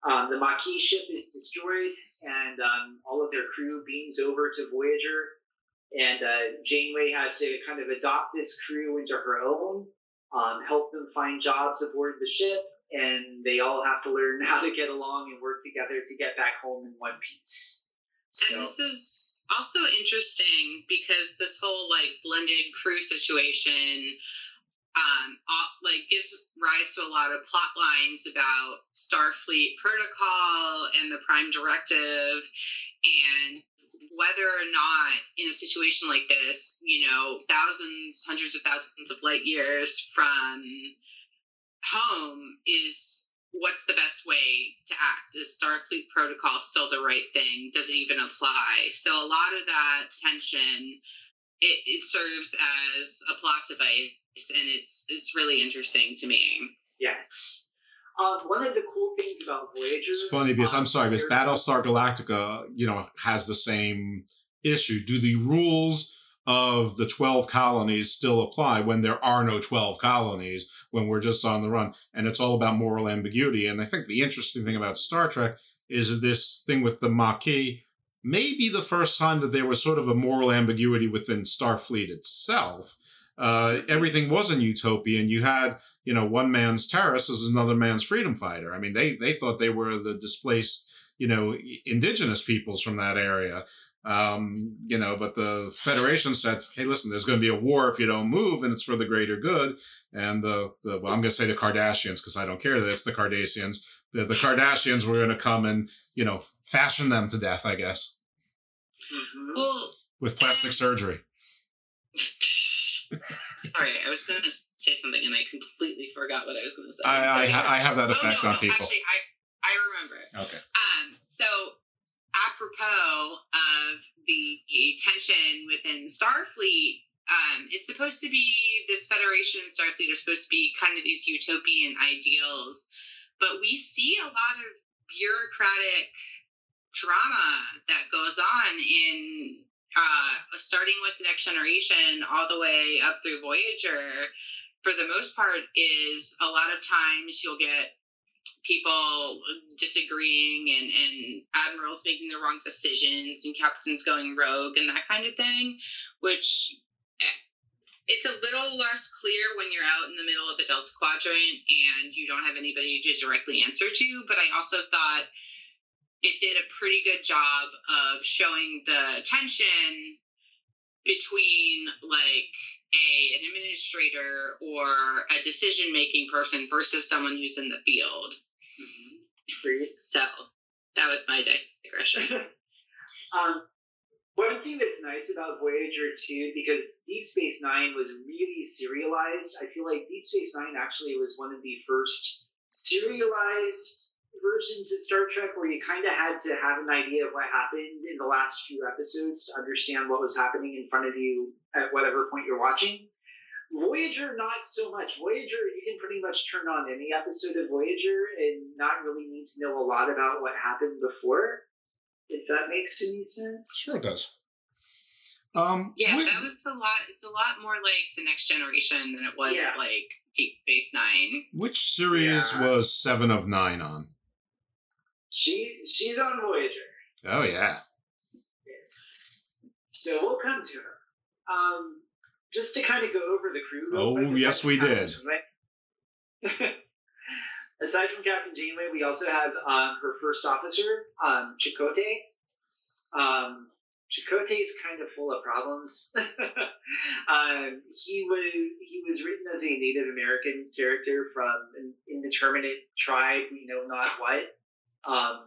The Maquis ship is destroyed, and all of their crew beams over to Voyager, and Janeway has to kind of adopt this crew into her own, help them find jobs aboard the ship, and they all have to learn how to get along and work together to get back home in one piece. So. And this is also interesting because this whole like blended crew situation gives rise to a lot of plot lines about Starfleet protocol and the Prime Directive, and whether or not in a situation like this, you know, hundreds of thousands of light years from home is what's the best way to act? Is Starfleet protocol still the right thing? Does it even apply? So a lot of that tension, it serves as a plot device. And it's really interesting to me. Yes. One of the cool things about Voyager. It's funny because, I'm sorry, because Battlestar Galactica, you know, has the same issue. Do the rules of the 12 colonies still apply when there are no 12 colonies, when we're just on the run? And it's all about moral ambiguity. And I think the interesting thing about Star Trek is this thing with the Maquis. Maybe the first time that there was sort of a moral ambiguity within Starfleet itself. Everything wasn't utopian. You had, you know, one man's terrorist is another man's freedom fighter. I mean, they thought they were the displaced, you know, indigenous peoples from that area. You know, but the Federation said, hey, listen, there's going to be a war if you don't move, and it's for the greater good. And well, I'm going to say the Kardashians, because I don't care that it's the Kardashians. The Kardashians were going to come and, you know, fashion them to death, I guess. Mm-hmm. Well, with plastic surgery. Sorry, I was going to say something and I completely forgot what I was going to say. I have that effect on people. Actually, I remember. Okay. So, apropos of the tension within Starfleet, it's supposed to be this Federation and Starfleet are supposed to be kind of these utopian ideals, but we see a lot of bureaucratic drama that goes on in starting with The Next Generation all the way up through Voyager. For the most part, is a lot of times you'll get people disagreeing and admirals making the wrong decisions and captains going rogue and that kind of thing, which it's a little less clear when you're out in the middle of the Delta Quadrant and you don't have anybody to directly answer to. But I also thought it did a pretty good job of showing the tension between like an administrator or a decision-making person versus someone who's in the field. Mm-hmm. So that was my digression. One thing that's nice about Voyager, too, because Deep Space Nine was really serialized. I feel like Deep Space Nine actually was one of the first serialized versions of Star Trek where you kind of had to have an idea of what happened in the last few episodes to understand what was happening in front of you at whatever point you're watching. Voyager, not so much. Voyager, you can pretty much turn on any episode of Voyager and not really need to know a lot about what happened before, if that makes any sense. Sure it does. Yeah, that was a lot. It's a lot more like The Next Generation than it was like Deep Space Nine. Which series was 7 of 9 on? She's on Voyager. Oh, yeah. Yes. So we'll come to her. Just to kind of go over the crew. Oh, yes, we did. Aside from Captain Janeway, we also have her first officer, Chakotay. Chakotay's kind of full of problems. He was written as a Native American character from an indeterminate tribe, we know not what.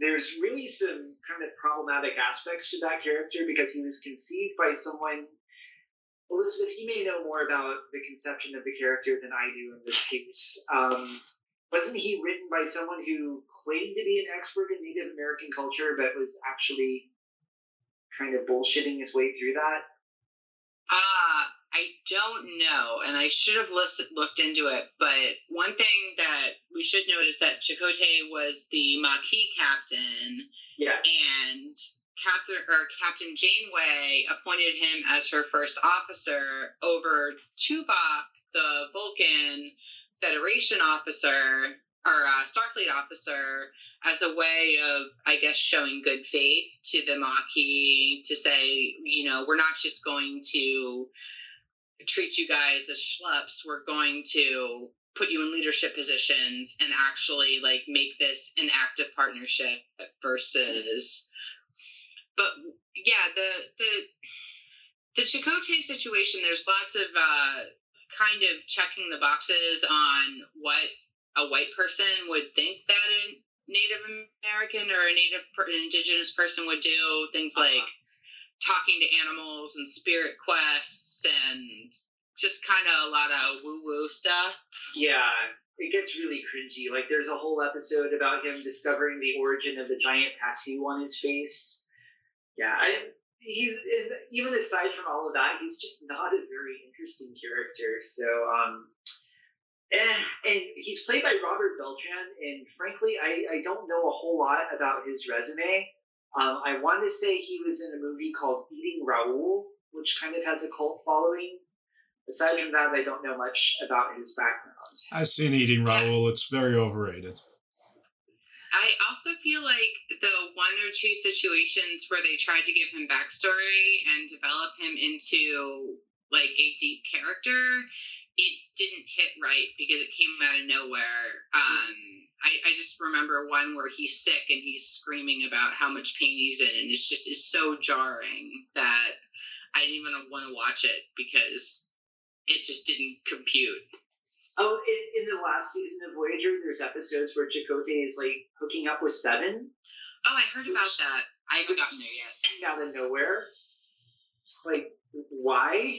There's really some kind of problematic aspects to that character because he was conceived by someone. Elizabeth, you may know more about the conception of the character than I do in this case. Wasn't he written by someone who claimed to be an expert in Native American culture but was actually kind of bullshitting his way through that? I don't know, and I should have looked into it, but one thing that we should note is that Chakotay was the Maquis captain, yes, and Captain Janeway appointed him as her first officer over Tuvok, the Vulcan Federation officer, or Starfleet officer, as a way of, I guess, showing good faith to the Maquis to say, you know, we're not just going to treat you guys as schleps, we're going to put you in leadership positions and actually like make this an active partnership versus. But yeah, the Chakotay situation, there's lots of kind of checking the boxes on what a white person would think that a Native American or a an indigenous person would do, things like talking to animals and spirit quests and just kind of a lot of woo-woo stuff. Yeah, it gets really cringy. Like, there's a whole episode about him discovering the origin of the giant tattoo on his face. Yeah, he's even aside from all of that, he's just not a very interesting character. So And he's played by Robert Beltran, and frankly, I don't know a whole lot about his resume. I want to say he was in a movie called Eating Raoul, which kind of has a cult following. Aside from that, I don't know much about his background. I've seen Eating Raoul. Yeah. It's very overrated. I also feel like the one or two situations where they tried to give him backstory and develop him into like a deep character, it didn't hit right because it came out of nowhere. I just remember one where he's sick and he's screaming about how much pain he's in, and it's so jarring that I didn't even want to watch it because it just didn't compute. Oh, in the last season of Voyager, there's episodes where Chakotay is like hooking up with Seven. Oh, I heard about that. I haven't gotten there yet. Out of nowhere, just like. Why?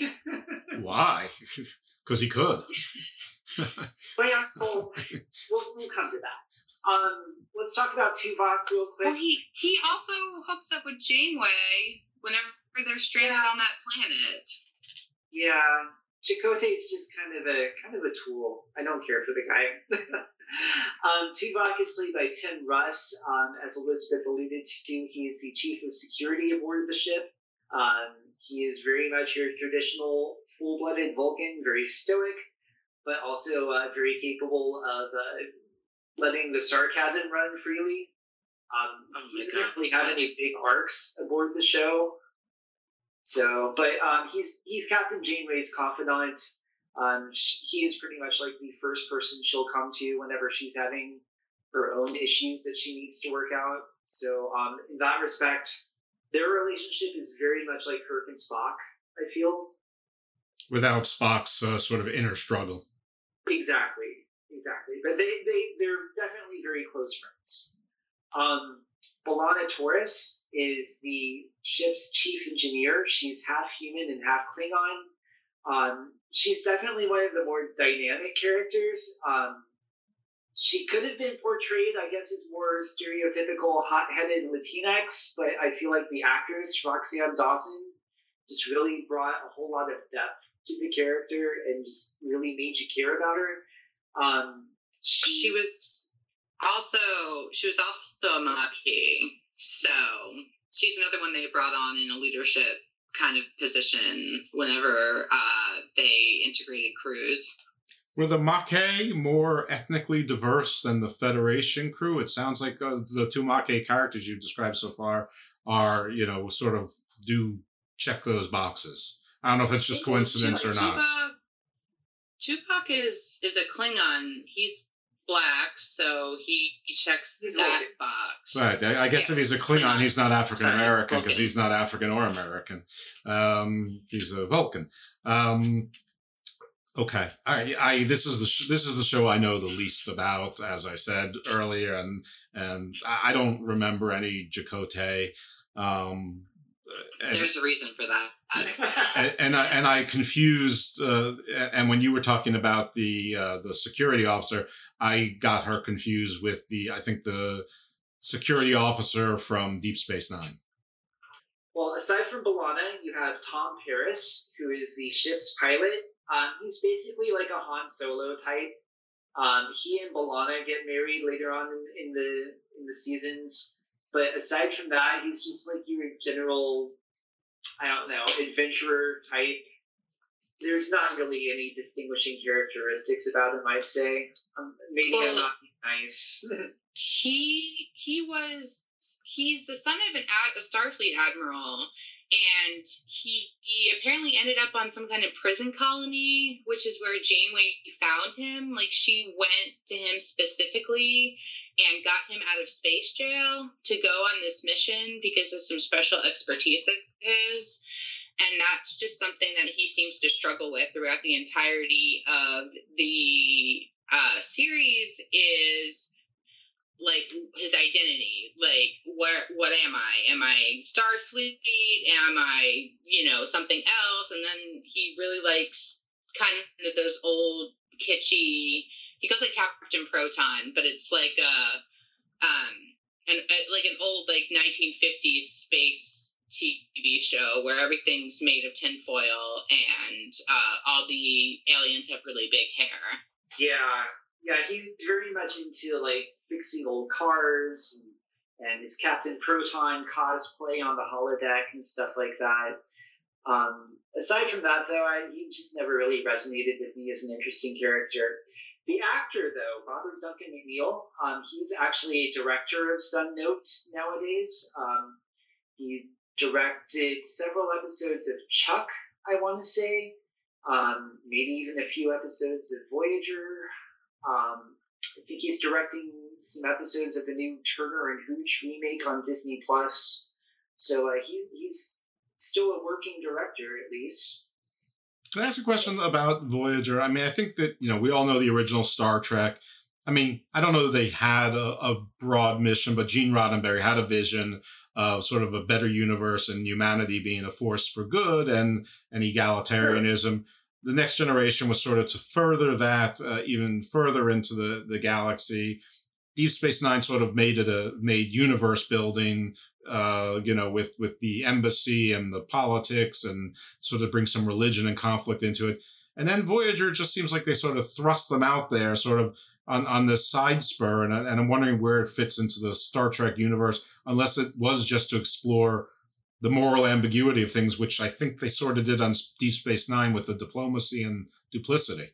Why? Because he could. Well, we'll come to that. Let's talk about Tuvok real quick. Well, he also hooks up with Janeway whenever they're stranded on that planet. Yeah, Chakotay's just kind of a tool. I don't care for the guy. Tuvok is played by Tim Russ. As Elizabeth alluded to, he is the chief of security aboard the ship. He is very much your traditional full-blooded Vulcan, very stoic, but also very capable of letting the sarcasm run freely. He doesn't really have any big arcs aboard the show. So, but he's Captain Janeway's confidant. He is pretty much like the first person she'll come to whenever she's having her own issues that she needs to work out. So, in that respect, their relationship is very much like Kirk and Spock, I feel. Without Spock's sort of inner struggle. Exactly. But they're definitely very close friends. B'Elanna Torres is the ship's chief engineer. She's half human and half Klingon. She's definitely one of the more dynamic characters. She could have been portrayed, I guess, as more stereotypical, hot-headed Latinx, but I feel like the actress, Roxanne Dawson, just really brought a whole lot of depth to the character and just really made you care about her. She was also a Maquis, so she's another one they brought on in a leadership kind of position whenever they integrated crews. Were the Maquis more ethnically diverse than the Federation crew? It sounds like the two Maquis characters you've described so far are, you know, sort of do check those boxes. I don't know if it's just coincidence or not. Tuvok is a Klingon. He's black, so he checks that box. Right. I guess if he's a Klingon, he's not African-American because he's not African or American. He's a Vulcan. Okay. This is the show I know the least about, as I said earlier, and I don't remember any Chakotay. There's a reason for that. and I confused. And when you were talking about the security officer, I got her confused with the security officer from Deep Space Nine. Well, aside from B'Elanna, you have Tom Paris, who is the ship's pilot. He's basically like a Han Solo type. He and B'Elanna get married later on in the seasons. But aside from that, he's just like your general, adventurer type. There's not really any distinguishing characteristics about him, I'd say. Maybe I'm not nice. He's the son of a Starfleet admiral. And he apparently ended up on some kind of prison colony, which is where Janeway found him. Like, she went to him specifically and got him out of space jail to go on this mission because of some special expertise of his. And that's just something that he seems to struggle with throughout the entirety of the series is... like his identity, like what am I? Am I Starfleet? Am I, something else? And then he really likes kind of those old kitschy. He calls it Captain Proton, but it's like an old 1950s space TV show where everything's made of tinfoil and all the aliens have really big hair. Yeah, he's very much into, like, fixing old cars and his Captain Proton cosplay on the holodeck and stuff like that. Aside from that, though, he just never really resonated with me as an interesting character. The actor, though, Robert Duncan McNeil, he's actually a director of some note nowadays. He directed several episodes of Chuck, I want to say, maybe even a few episodes of Voyager. I think he's directing some episodes of the new Turner and Hooch remake on Disney+. So he's still a working director, at least. Can I ask a question about Voyager? I mean, I think that, you know, we all know the original Star Trek. I mean, I don't know that they had a broad mission, but Gene Roddenberry had a vision of sort of a better universe and humanity being a force for good and egalitarianism. Sure. The Next Generation was sort of to further that even further into the galaxy. Deep Space Nine sort of made universe building, with the embassy and the politics, and sort of bring some religion and conflict into it. And then Voyager just seems like they sort of thrust them out there, sort of on this side spur. And I'm wondering where it fits into the Star Trek universe, unless it was just to explore the moral ambiguity of things, which I think they sort of did on Deep Space Nine with the diplomacy and duplicity.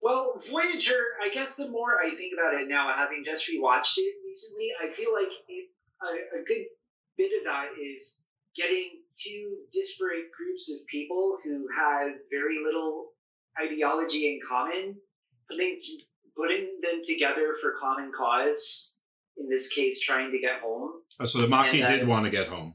Well, Voyager, I guess the more I think about it now, having just rewatched it recently, I feel like a good bit of that is getting two disparate groups of people who had very little ideology in common, and then putting them together for common cause, in this case, trying to get home. Oh, so the Maquis did want to get home.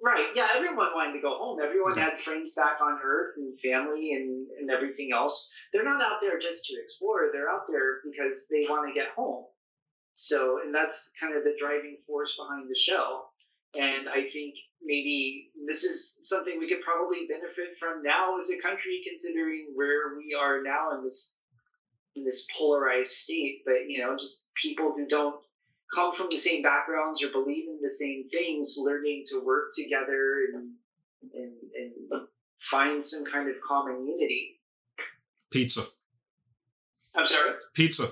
Right, yeah, everyone wanted to go home. Everyone had friends back on Earth and family and everything else. They're not out there just to explore. They're out there because they want to get home. So, and that's kind of the driving force behind the show. And I think maybe this is something we could probably benefit from now as a country, considering where we are now in this polarized state. But, you know, just people who don't come from the same backgrounds or believe in the same things, learning to work together and find some kind of common unity. Pizza. I'm sorry? Pizza.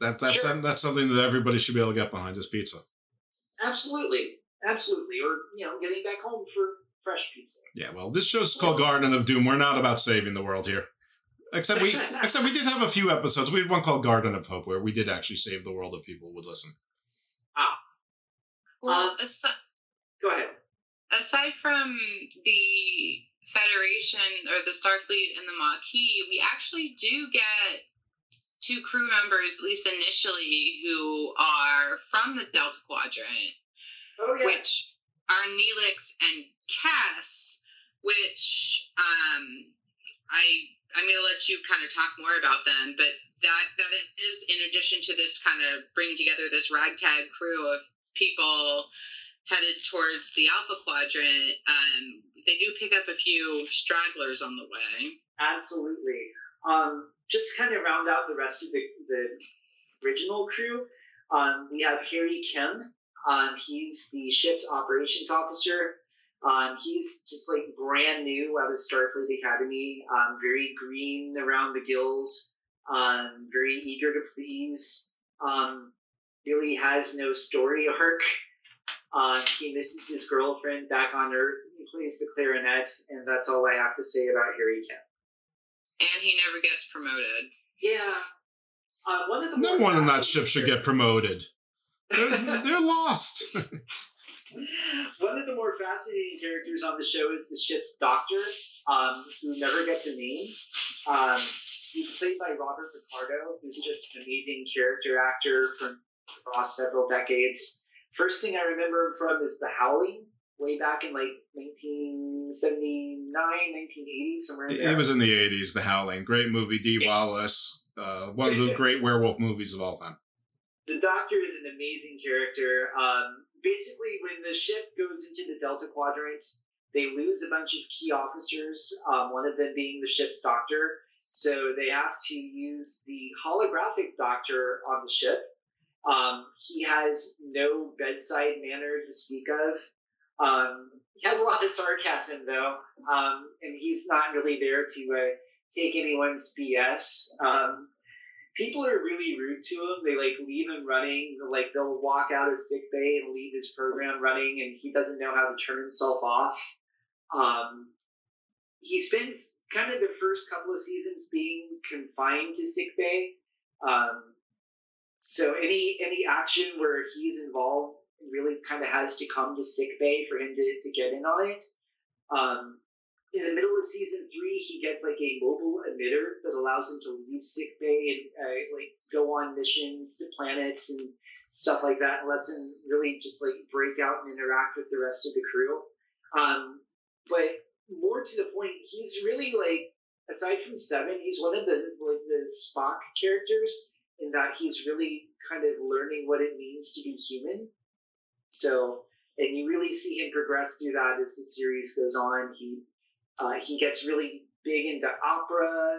That's sure. That's something that everybody should be able to get behind, is pizza. Absolutely. Or, you know, getting back home for fresh pizza. Yeah, well, this show's called Garden of Doom. We're not about saving the world here. Except we did have a few episodes. We had one called Garden of Hope where we did actually save the world if people would listen. Ah. Well, go ahead. Aside from the Federation or the Starfleet and the Maquis, we actually do get two crew members, at least initially, who are from the Delta Quadrant, which are Neelix and Kes, which I'm going to let you kind of talk more about them, but that is in addition to this kind of bringing together this ragtag crew of people headed towards the Alpha Quadrant. They do pick up a few stragglers on the way. Absolutely. Just to kind of round out the rest of the original crew, we have Harry Kim. He's the ship's operations officer. He's just like brand new out of Starfleet Academy, very green around the gills, very eager to please, really has no story arc. He misses his girlfriend back on Earth. He plays the clarinet, and that's all I have to say about Harry Kim. And he never gets promoted. Yeah. No one in that ship should get promoted. They're lost. One of the more fascinating characters on the show is the ship's doctor, who never gets a name. He's played by Robert Picardo, who's just an amazing character actor from across several decades. First thing I remember from is The Howling, way back in like 1979, 1980, somewhere in there. It was in the 80s, The Howling. Great movie, Dee Wallace. One of the great werewolf movies of all time. The doctor is an amazing character. Basically, when the ship goes into the Delta Quadrant, they lose a bunch of key officers, one of them being the ship's doctor. So they have to use the holographic doctor on the ship. He has no bedside manner to speak of. He has a lot of sarcasm, though, and he's not really there to take anyone's BS. People are really rude to him. They leave him running. They'll walk out of sick bay and leave his program running, and he doesn't know how to turn himself off. He spends kind of the first couple of seasons being confined to sick bay. So any action where he's involved really kind of has to come to sick bay for him to get in on it. In the middle of season 3, he gets a mobile emitter that allows him to leave sick bay and go on missions to planets and stuff like that, and lets him really just break out and interact with the rest of the crew. But more to the point, he's really aside from 7, he's one of the Spock characters in that he's really kind of learning what it means to be human. So, and you really see him progress through that as the series goes on. He gets really big into opera.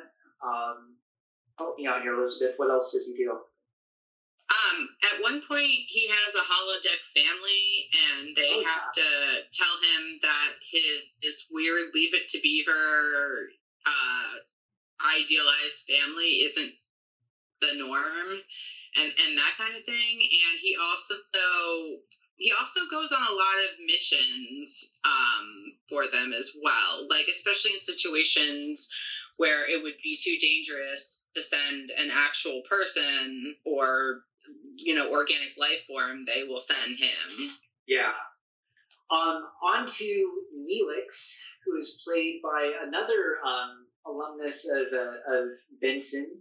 Help me out here, Elizabeth. What else does he do? At one point, he has a holodeck family, and they have to tell him that his weird Leave It to Beaver idealized family isn't the norm, and that kind of thing. And he also goes on a lot of missions for them as well, especially in situations where it would be too dangerous to send an actual person or, organic life form, they will send him. Yeah. On to Neelix, who is played by another alumnus of Benson,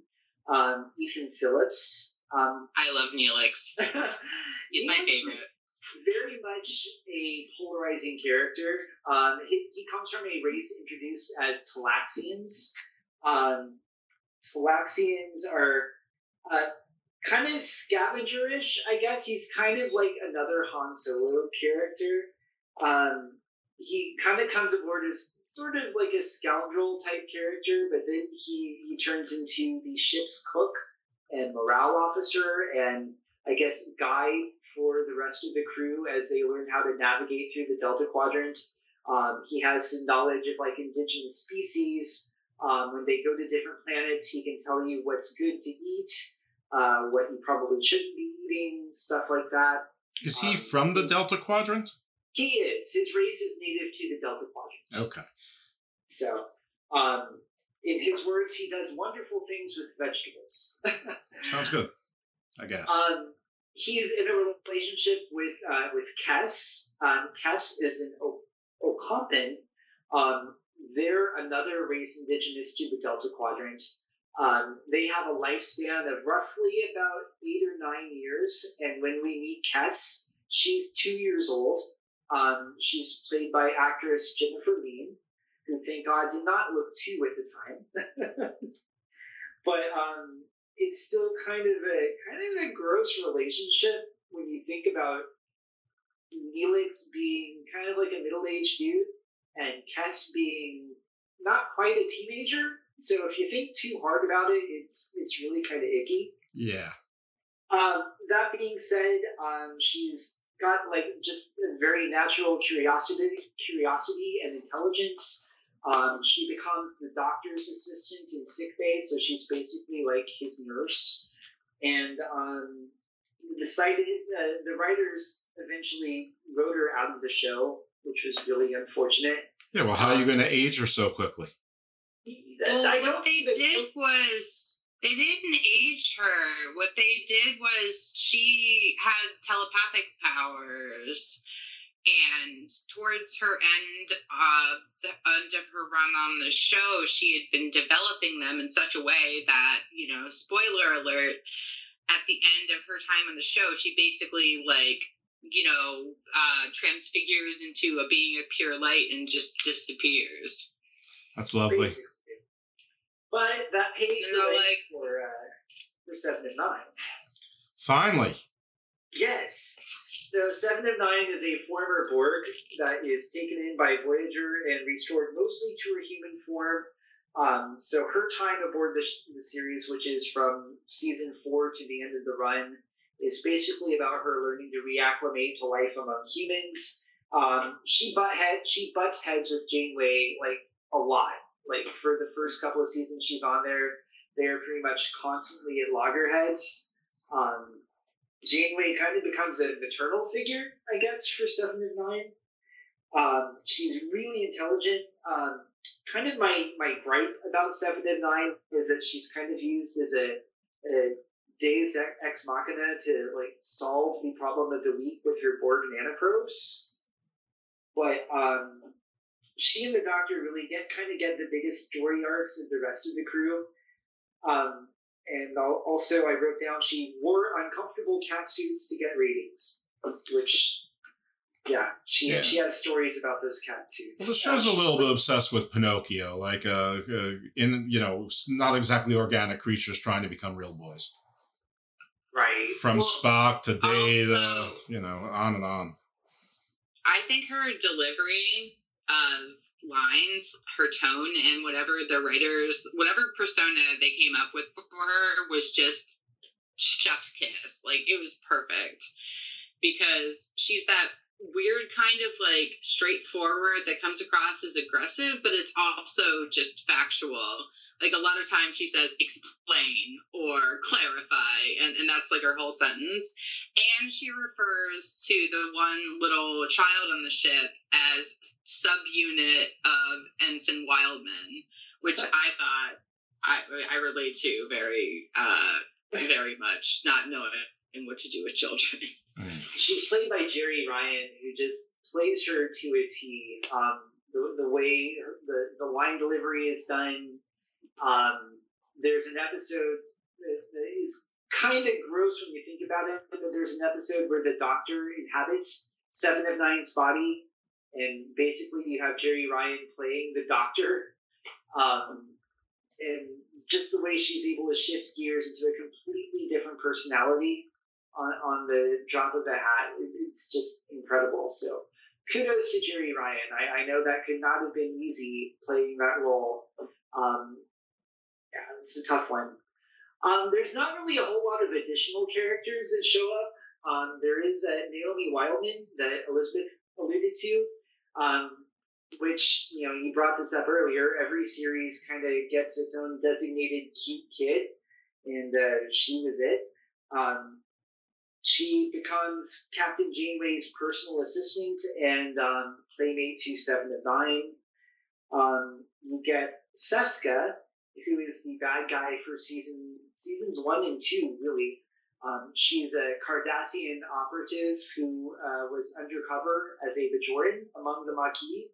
Ethan Phillips. I love Neelix. He's my favorite. Very much a polarizing character. He comes from a race introduced as Talaxians. Talaxians are kind of scavengerish, I guess. He's kind of like another Han Solo character. He kind of comes aboard as sort of like a scoundrel type character, but then he turns into the ship's cook and morale officer and, I guess, guide for the rest of the crew as they learn how to navigate through the Delta Quadrant. He has some knowledge of indigenous species. When they go to different planets, he can tell you what's good to eat, what you probably shouldn't be eating, stuff like that. Is he from the Delta Quadrant? He is. His race is native to the Delta Quadrant. Okay. So, in his words, he does wonderful things with vegetables. Sounds good, I guess. He is in a relationship with Kes. Kes is an Okampan. They're another race indigenous to the Delta Quadrant. They have a lifespan of roughly about 8 or 9 years. And when we meet Kes, she's 2 years old. She's played by actress Jennifer Lean, who, thank God, did not look 2 at the time. But it's still kind of a gross relationship when you think about Neelix being kind of a middle-aged dude and Kes being not quite a teenager. So if you think too hard about it, it's really kind of icky. Yeah. That being said, she's got just a very natural curiosity and intelligence. She becomes the doctor's assistant in sickbay, so she's basically his nurse. And the writers eventually wrote her out of the show, which was really unfortunate. Yeah, well, how are you going to age her so quickly? They didn't age her. What they did was she had telepathic powers. And towards her end of her run on the show, she had been developing them in such a way that, spoiler alert, at the end of her time on the show, she basically, transfigures into a being of pure light and just disappears. That's lovely. But that pays the way for 7 and 9. Finally. Yes. So 7 of 9 is a former Borg that is taken in by Voyager and restored mostly to her human form. So her time aboard the series, which is from season 4 to the end of the run, is basically about her learning to reacclimate to life among humans. She butts heads with Janeway a lot. Like, for the first couple of seasons she's on there, they're pretty much constantly at loggerheads. Janeway kind of becomes a maternal figure, I guess, for 7 and 9. She's really intelligent. Kind of my gripe about 7 and 9 is that she's kind of used as a Deus Ex Machina to, like, solve the problem of the week with her Borg nanoprobes. But she and the Doctor really get the biggest story arcs of the rest of the crew. And also I wrote down she wore uncomfortable cat suits to get ratings, which, yeah, she has stories about those cat suits. Well, the show's a little bit obsessed with Pinocchio, like, in, you know, not exactly organic creatures trying to become real boys. Right. From Spock to Data, you know, on and on. I think her delivery of lines, her tone, and whatever persona they came up with for her was just chef's kiss. Like, it was perfect, because she's that weird kind of, like, straightforward that comes across as aggressive, but it's also just factual. Like, a lot of times she says explain or clarify, and that's, like, her whole sentence. And she refers to the one little child on the ship as subunit of Ensign Wildman, which I thought I relate to very much, not knowing what to do with children. She's played by Jerry Ryan, who just plays her to a T. The way the line delivery is done. There's an episode that is kind of gross when you think about it, but there's an episode where the Doctor inhabits 7 of 9's body, and basically you have Jerry Ryan playing the Doctor, and just the way she's able to shift gears into a completely different personality on the drop of the hat, it's just incredible. So kudos to Jerry Ryan. I know that could not have been easy playing that role. Yeah, it's a tough one. There's not really a whole lot of additional characters that show up. There is a Naomi Wildman that Elizabeth alluded to, which, you know, you brought this up earlier. Every series kind of gets its own designated cute kid, and she was it. She becomes Captain Janeway's personal assistant and playmate to 7 of 9. You get Seska, who is the bad guy for seasons 1 and 2, really. She's a Cardassian operative who was undercover as a Bajoran among the Maquis,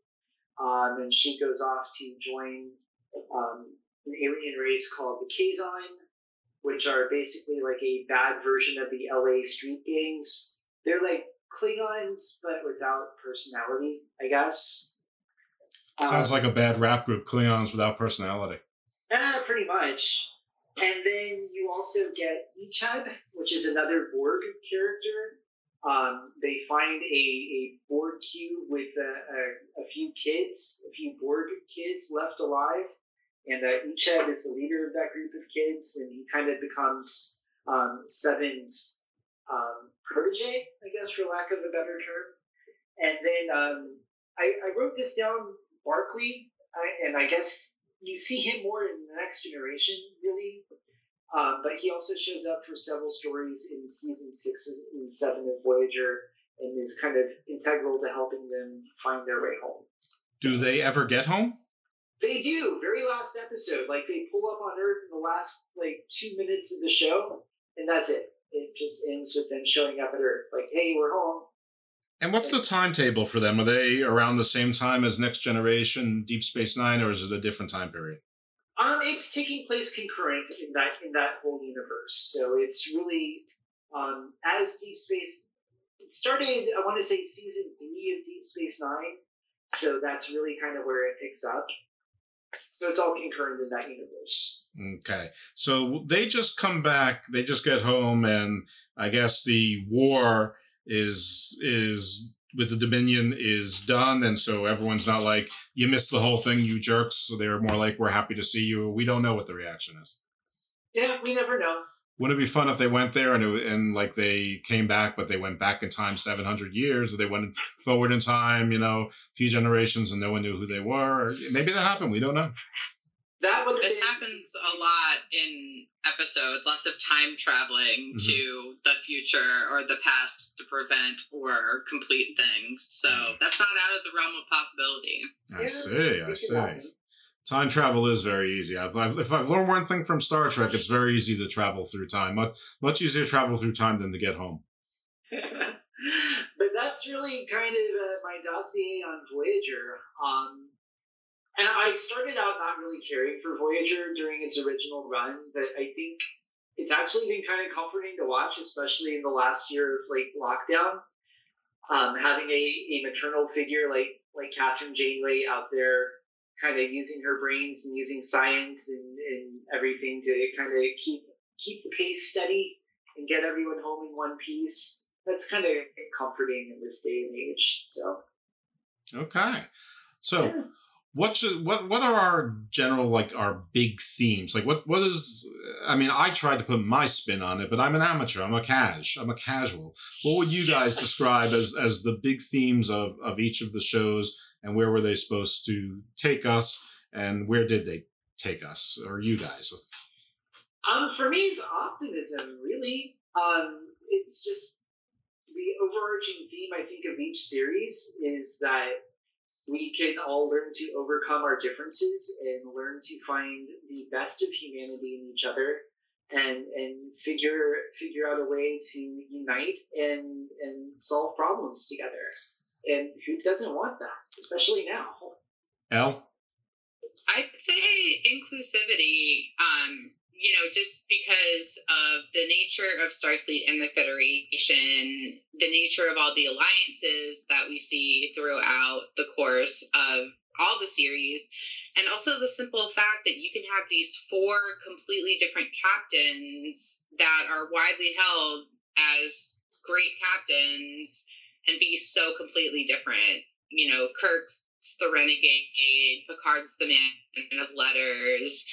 and she goes off to join an alien race called the Kazon, which are basically like a bad version of the LA street gangs. They're like Klingons, but without personality, I guess. Sounds like a bad rap group, Klingons without personality. Pretty much. And then you also get Ichab, which is another Borg character. They find a Borg cube with a few kids, a few Borg kids left alive. And Ichab is the leader of that group of kids, and he kind of becomes Seven's protege, I guess, for lack of a better term. And then I wrote this down, Barclay, and I guess you see him more in The Next Generation, really, but he also shows up for several stories in season 6 and 7 of Voyager, and is kind of integral to helping them find their way home. Do they ever get home? They do. Very last episode, like, they pull up on Earth in the last, like, 2 minutes of the show, and that's it. It just ends with them showing up at Earth, like, hey, we're home. And what's the timetable for them? Are they around the same time as Next Generation, Deep Space Nine, or is it a different time period? It's taking place concurrent in that whole universe. So it's really as Deep Space started. I want to say season 3 of Deep Space Nine. So that's really kind of where it picks up. So it's all concurrent in that universe. Okay. So they just come back. They just get home, and I guess the war is with the Dominion is done, and so everyone's not like, you missed the whole thing, you jerks. So they're more like, we're happy to see you. We don't know what the reaction is. Yeah, we never know. Wouldn't it be fun if they went there and like they came back, but they went back in time 700 years, or they went forward in time, you know, a few generations, and no one knew who they were? Or maybe that happened. We don't know. This happens a lot in episodes, lots of time traveling to the future or the past to prevent or complete things. So that's not out of the realm of possibility. I see. Time travel is very easy. If I've learned one thing from Star Trek, it's very easy to travel through time. Much easier to travel through time than to get home. But that's really kind of my dossier on Voyager. And I started out not really caring for Voyager during its original run, but I think it's actually been kind of comforting to watch, especially in the last year of like lockdown. Having a maternal figure like Catherine Janeway out there, kind of using her brains and using science and everything to kind of keep the pace steady and get everyone home in one piece. That's kind of comforting in this day and age. So. Okay. So. Yeah. What are our general, like, our big themes? Like, what is, I mean, I tried to put my spin on it, but I'm an amateur. I'm a casual. What would you guys describe as the big themes of each of the shows, and where were they supposed to take us, and where did they take us, or you guys? For me, it's optimism, really. It's just the overarching theme, I think, of each series is that we can all learn to overcome our differences and learn to find the best of humanity in each other and figure out a way to unite and solve problems together. And who doesn't want that, especially now? Elle? I'd say inclusivity, you know, just because of the nature of Starfleet and the Federation, the nature of all the alliances that we see throughout the course of all the series, and also the simple fact that you can have these four completely different captains that are widely held as great captains and be so completely different. You know, Kirk's the renegade, Picard's the man of letters,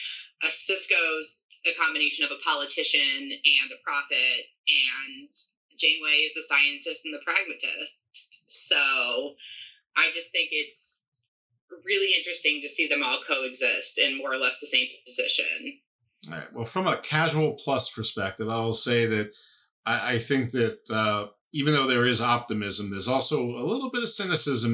Sisko's a combination of a politician and a prophet, and Janeway is the scientist and the pragmatist. So I just think it's really interesting to see them all coexist in more or less the same position. All right. Well, from a casual plus perspective, I will say that I think that even though there is optimism, there's also a little bit of cynicism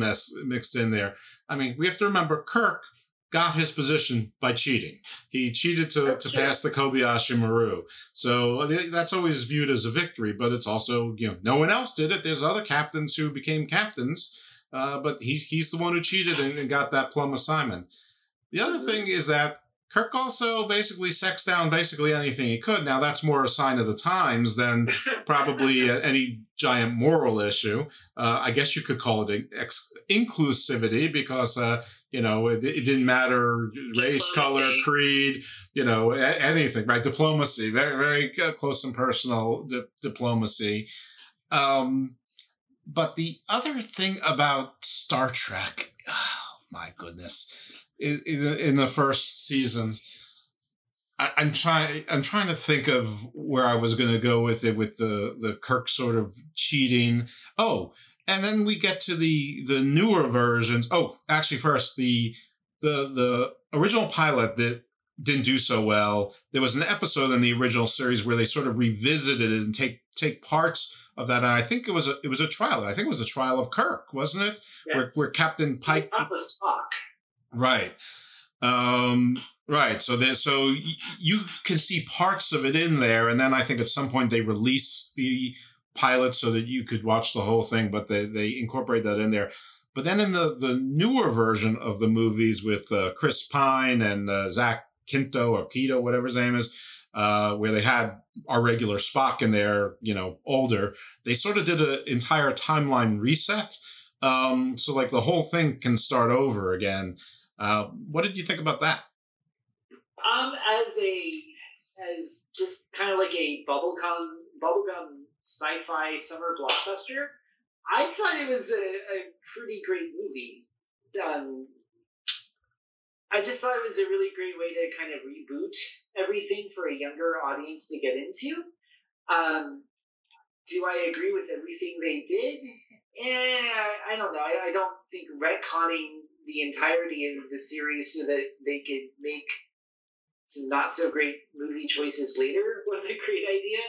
mixed in there. I mean, we have to remember Kirk got his position by cheating. He cheated to pass the Kobayashi Maru. So that's always viewed as a victory, but it's also, you know, no one else did it. There's other captains who became captains, but he's the one who cheated and got that plum assignment. The other thing is that Kirk also basically sexed down basically anything he could. Now, that's more a sign of the times than probably any giant moral issue. I guess you could call it inclusivity because, you know, it didn't matter race, color, creed, you know, anything, right? Diplomacy, very, very close and personal diplomacy. But the other thing about Star Trek, oh, my goodness. In the first seasons, I'm trying to think of where I was going to go with it, with the Kirk sort of cheating. Oh, and then we get to the newer versions. Oh, actually, first the original pilot that didn't do so well. There was an episode in the original series where they sort of revisited it and take parts of that, and I think it was a trial. I think it was the trial of Kirk, wasn't it? Yes. Where Captain Pike. That was Spock. Right. Right. So you can see parts of it in there. And then I think at some point they release the pilot so that you could watch the whole thing, but they incorporate that in there. But then in the newer version of the movies with Chris Pine and Zach Quinto or Keto, whatever his name is, where they had our regular Spock in there, you know, older, they sort of did an entire timeline reset. So like the whole thing can start over again. What did you think about that? As just kind of like a bubblegum sci-fi summer blockbuster, I thought it was a pretty great movie. I just thought it was a really great way to kind of reboot everything for a younger audience to get into. Do I agree with everything they did? I don't know. I don't think retconning the entirety of the series so that they could make some not-so-great movie choices later was a great idea.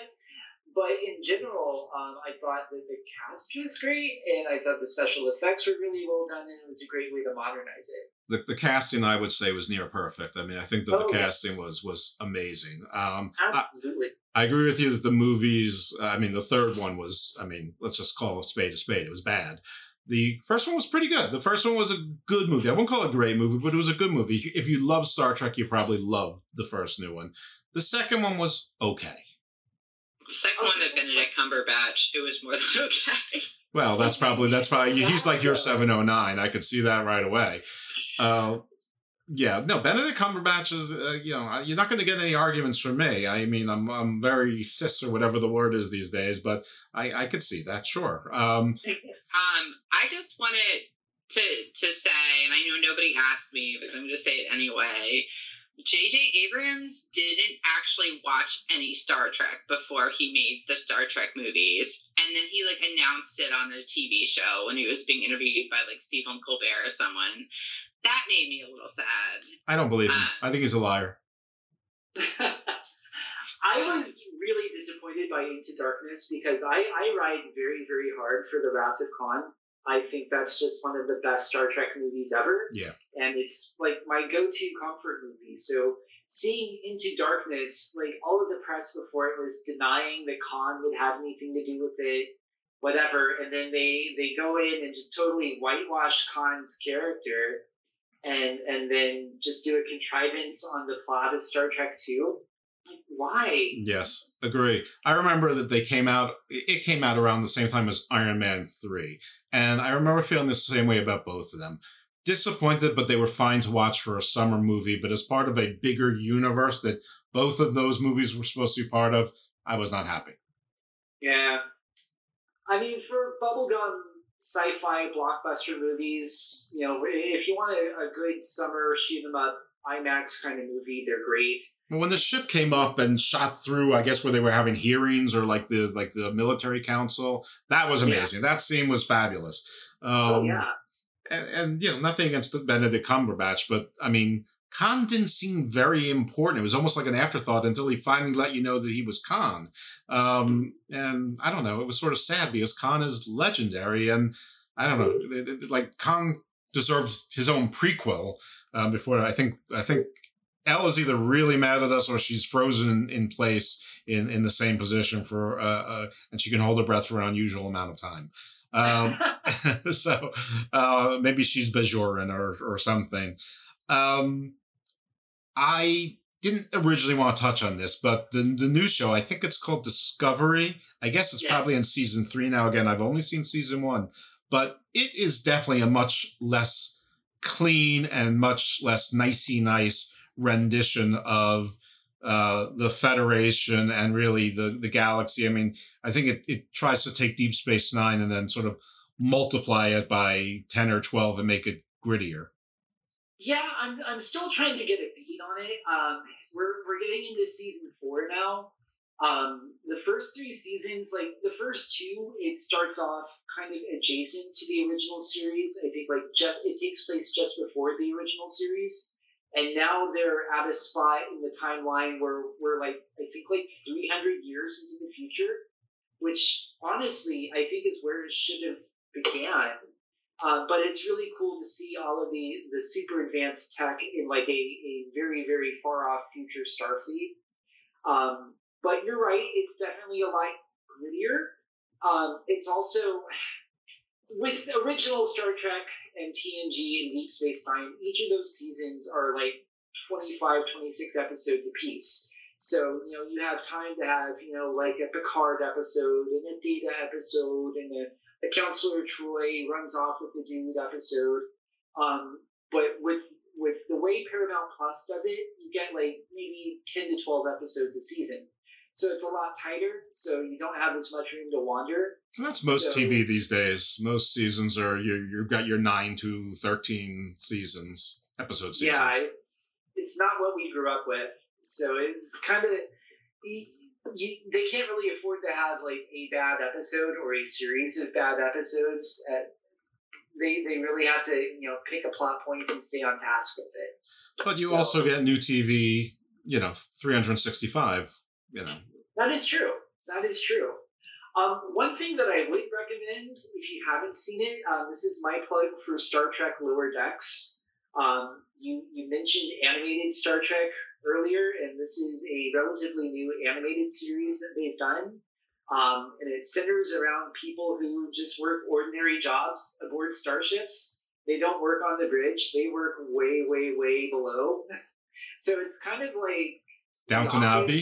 But in general, I thought that the cast was great, and I thought the special effects were really well done, and it was a great way to modernize it. The casting, I would say, was near perfect. I mean, I think that casting was amazing. Absolutely. I agree with you that the movies, I mean, the third one was, I mean, let's just call it spade a spade. It was bad. The first one was pretty good. The first one was a good movie. I won't call it a great movie, but it was a good movie. If you love Star Trek, you probably loved the first new one. The second one was okay. The second one with Benedict Cumberbatch, it was more than okay. Well, that's probably he's like your 709. I could see that right away. Benedict Cumberbatch is, you're not going to get any arguments from me. I mean, I'm very cis or whatever the word is these days, but I could see that, sure. I just wanted to say, and I know nobody asked me, but I'm going to say it anyway. J.J. Abrams didn't actually watch any Star Trek before he made the Star Trek movies. And then he, announced it on a TV show when he was being interviewed by, Stephen Colbert or someone. That made me a little sad. I don't believe him. I think he's a liar. I was really disappointed by Into Darkness because I ride very, very hard for The Wrath of Khan. I think that's just one of the best Star Trek movies ever. Yeah. And it's my go-to comfort movie. So seeing Into Darkness, all of the press before it was denying that Khan would have anything to do with it, whatever. And then they go in and just totally whitewash Khan's character and then just do a contrivance on the plot of Star Trek 2. Why? Yes, agree. I remember that it came out around the same time as Iron Man 3. And I remember feeling the same way about both of them. Disappointed, but they were fine to watch for a summer movie. But as part of a bigger universe that both of those movies were supposed to be part of, I was not happy. Yeah. I mean, for bubblegum sci-fi blockbuster movies, if you want a good summer shoot-'em-up, IMAX kind of movie, they're great. Well, when the ship came up and shot through, I guess where they were having hearings or the military council, that was amazing. Yeah. That scene was fabulous. And nothing against Benedict Cumberbatch, but I mean, Khan didn't seem very important. It was almost like an afterthought until he finally let you know that he was Khan. And I don't know, it was sort of sad because Khan is legendary, and I don't know, Khan deserves his own prequel. Before I think Elle is either really mad at us or she's frozen in place in the same position for and she can hold her breath for an unusual amount of time. So maybe she's Bajoran or something. I didn't originally want to touch on this, but the new show, I think it's called Discovery. I guess it's probably in season 3 now. Again, I've only seen season 1, but it is definitely a much less clean and much less nicey nice rendition of the Federation and really the galaxy. I mean, I think it tries to take Deep Space Nine and then sort of multiply it by 10 or 12 and make it grittier. Yeah, I'm still trying to get a beat on it. We're getting into season 4 now. The first 3 seasons, the first 2, it starts off kind of adjacent to the original series. I think it takes place just before the original series. And now they're at a spot in the timeline where we're 300 years into the future, which honestly, I think is where it should have began. But it's really cool to see all of the super advanced tech in a very, very far off future Starfleet. But you're right, it's definitely a lot grittier. It's also, with original Star Trek and TNG and Deep Space Nine, each of those seasons are 25, 26 episodes apiece. So, you have time to have, a Picard episode and a Data episode and a Counselor Troy runs off with the dude episode. But with the way Paramount Plus does it, you get maybe 10 to 12 episodes a season. So it's a lot tighter, so you don't have as much room to wander. That's most TV these days. Most seasons you've got your 9 to 13 seasons. episode seasons. Yeah, it's not what we grew up with, so it's kind of they can't really afford to have like a bad episode or a series of bad episodes. They really have to, you know, pick a plot point and stay on task with it. But you also get new TV, 365. That is true. That is true. One thing that I would recommend if you haven't seen it, this is my plug for Star Trek Lower Decks. You mentioned animated Star Trek earlier, and this is a relatively new animated series that they've done. And it centers around people who just work ordinary jobs aboard starships. They don't work on the bridge. They work way, way, way below. So it's kind of like Downton Abbey.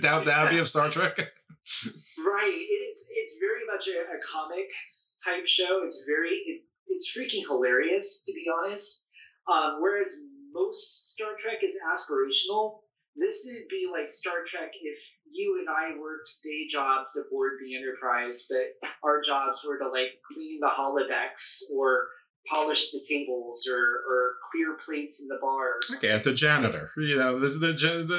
Downton Abbey of Star Trek. Right. It's very much a comic type show. It's freaking hilarious, to be honest. Whereas most Star Trek is aspirational. This would be like Star Trek if you and I worked day jobs aboard the Enterprise, but our jobs were to like clean the holodecks or polish the tables or clear plates in the bars. Okay, the janitor.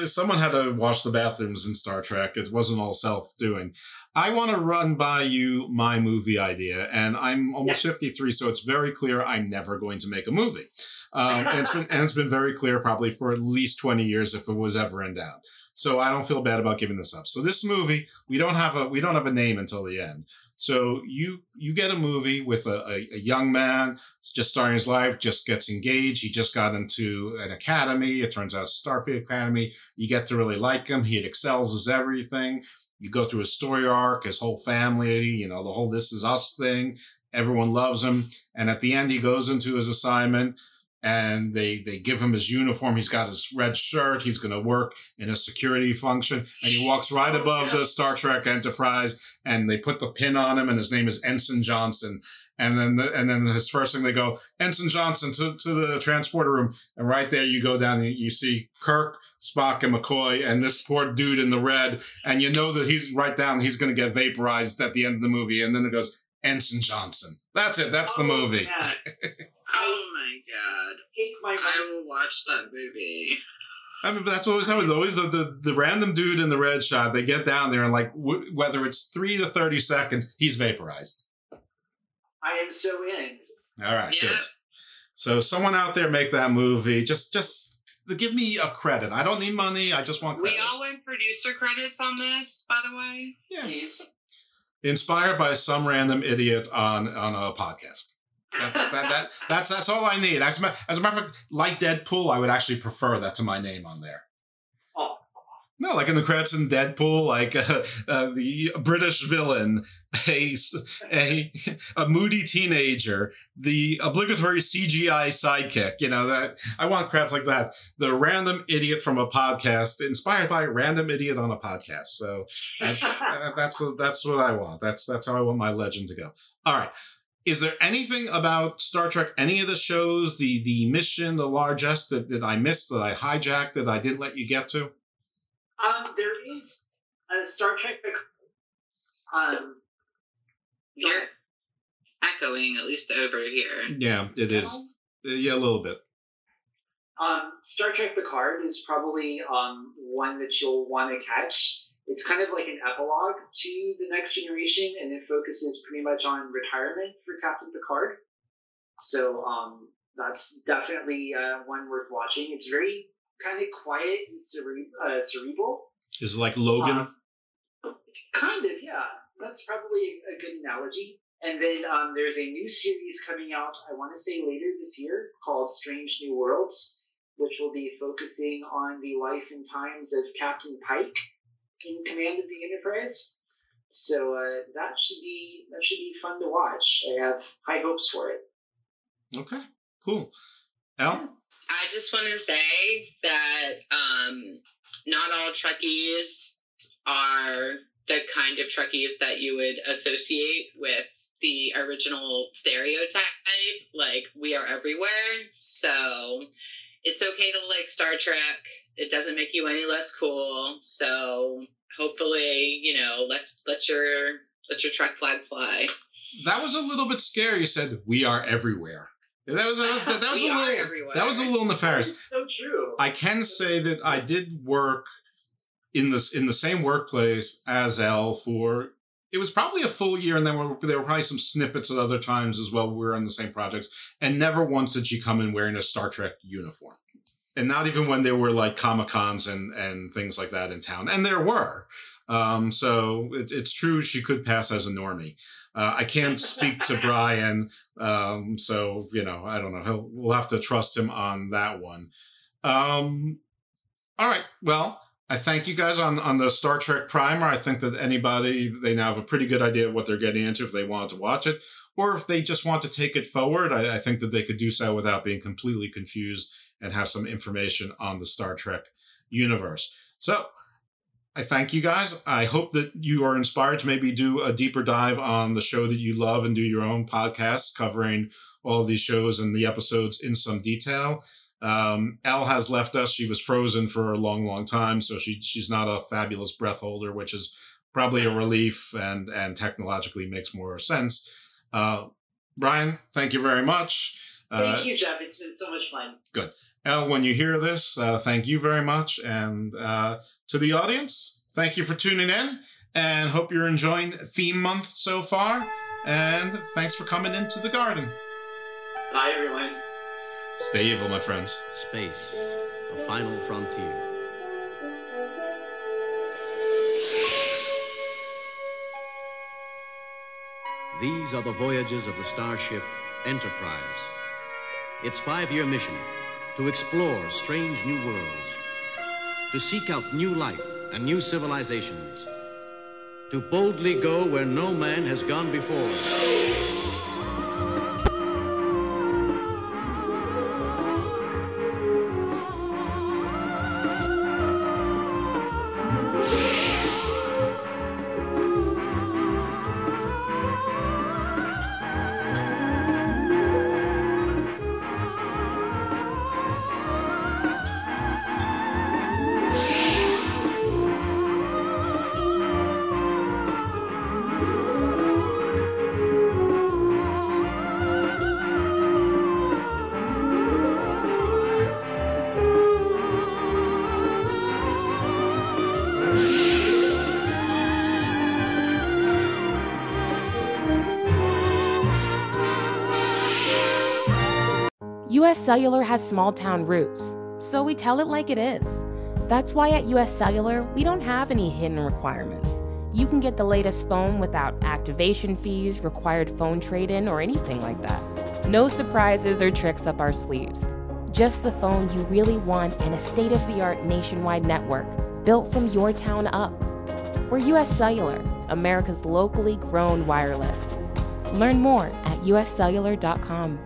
Someone had to wash the bathrooms in Star Trek. It wasn't all self-doing. I want to run by you my movie idea, and I'm almost 53, so it's very clear I'm never going to make a movie. And it's been very clear probably for at least 20 years if it was ever in doubt. So I don't feel bad about giving this up. So this movie, we don't have a name until the end. So you get a movie with a young man just starting his life, just gets engaged. He just got into an academy. It turns out it's Starfleet Academy. You get to really like him. He excels at everything. You go through his story arc, his whole family, the whole This Is Us thing. Everyone loves him. And at the end, he goes into his assignment and they give him his uniform. He's got his red shirt. He's going to work in a security function. And he walks right above the Star Trek Enterprise and they put the pin on him and his name is Ensign Johnson. And then his first thing they go, Ensign Johnson to the transporter room. And right there you go down and you see Kirk, Spock, and McCoy and this poor dude in the red. And you know that he's right down. He's going to get vaporized at the end of the movie. And then it goes, Ensign Johnson. That's it. That's the movie. Yeah. Oh my God! Take my money. I will watch that movie. I mean, that's what was always the random dude in the red shot. They get down there and like whether it's 3 to 30 seconds, he's vaporized. I am so in. All right, Good. So someone out there make that movie. Just give me a credit. I don't need money. I just want credits. We all want producer credits on this, by the way. Yeah. Please. Inspired by some random idiot on a podcast. That's all I need. As a matter of fact, like Deadpool, I would actually prefer that to my name on there. Oh. No, like in the credits in Deadpool, like the British villain, a moody teenager, the obligatory CGI sidekick. That I want credits like that. The random idiot from a podcast, inspired by a random idiot on a podcast. So that's what I want. That's how I want my legend to go. All right. Is there anything about Star Trek, any of the shows, the mission, the largesse that I missed, that I hijacked, that I didn't let you get to? There is a Star Trek. You're echoing, at least over here. Yeah, it is. Yeah, a little bit. Star Trek Picard is probably one that you'll want to catch. It's kind of like an epilogue to The Next Generation, and it focuses pretty much on retirement for Captain Picard. So that's definitely one worth watching. It's very kind of quiet and cerebral. Is it like Logan? Kind of, yeah. That's probably a good analogy. And then there's a new series coming out, I want to say later this year, called Strange New Worlds, which will be focusing on the life and times of Captain Pike, in command of the Enterprise, so that should be fun to watch. I have high hopes for it. Okay, cool. Al, I just want to say that not all Trekkies are the kind of Trekkies that you would associate with the original stereotype. Like we are everywhere, so it's okay to like Star Trek. It doesn't make you any less cool. So hopefully, let your Trek flag fly. That was a little bit scary. You said, we are everywhere. That was a little nefarious. It's so true. I can say that I did work in the same workplace as Elle for, it was probably a full year, and then there were probably some snippets at other times as well. We were on the same projects, and never once did she come in wearing a Star Trek uniform. And not even when there were like Comic-Cons and things like that in town. And there were. So it's true she could pass as a normie. I can't speak to Brian. So, I don't know. We'll have to trust him on that one. All right. Well, I thank you guys on the Star Trek primer. I think that they now have a pretty good idea of what they're getting into if they wanted to watch it. Or if they just want to take it forward, I think that they could do so without being completely confused and have some information on the Star Trek universe. So I thank you guys. I hope that you are inspired to maybe do a deeper dive on the show that you love and do your own podcast covering all these shows and the episodes in some detail. Elle has left us. She was frozen for a long, long time, so she's not a fabulous breath holder, which is probably a relief and technologically makes more sense. Brian, thank you very much. Thank you, Jeff. It's been so much fun. Good. Elle, when you hear this, thank you very much. And to the audience, thank you for tuning in and hope you're enjoying theme month so far. And thanks for coming into the garden. Bye, everyone. Stay evil, my friends. Space, the final frontier. These are the voyages of the starship Enterprise. Its 5-year mission, to explore strange new worlds, to seek out new life and new civilizations, to boldly go where no man has gone before. U.S. Cellular has small-town roots, so we tell it like it is. That's why at U.S. Cellular, we don't have any hidden requirements. You can get the latest phone without activation fees, required phone trade-in, or anything like that. No surprises or tricks up our sleeves. Just the phone you really want in a state-of-the-art nationwide network, built from your town up. We're U.S. Cellular, America's locally grown wireless. Learn more at uscellular.com.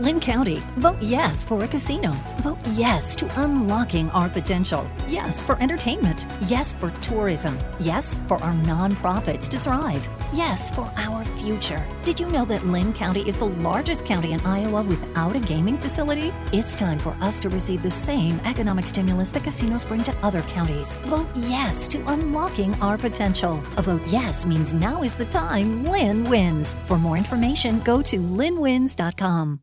Lynn County, vote yes for a casino. Vote yes to unlocking our potential. Yes for entertainment. Yes for tourism. Yes for our nonprofits to thrive. Yes for our future. Did you know that Lynn County is the largest county in Iowa without a gaming facility? It's time for us to receive the same economic stimulus that casinos bring to other counties. Vote yes to unlocking our potential. A vote yes means now is the time Lynn wins. For more information, go to lynnwins.com.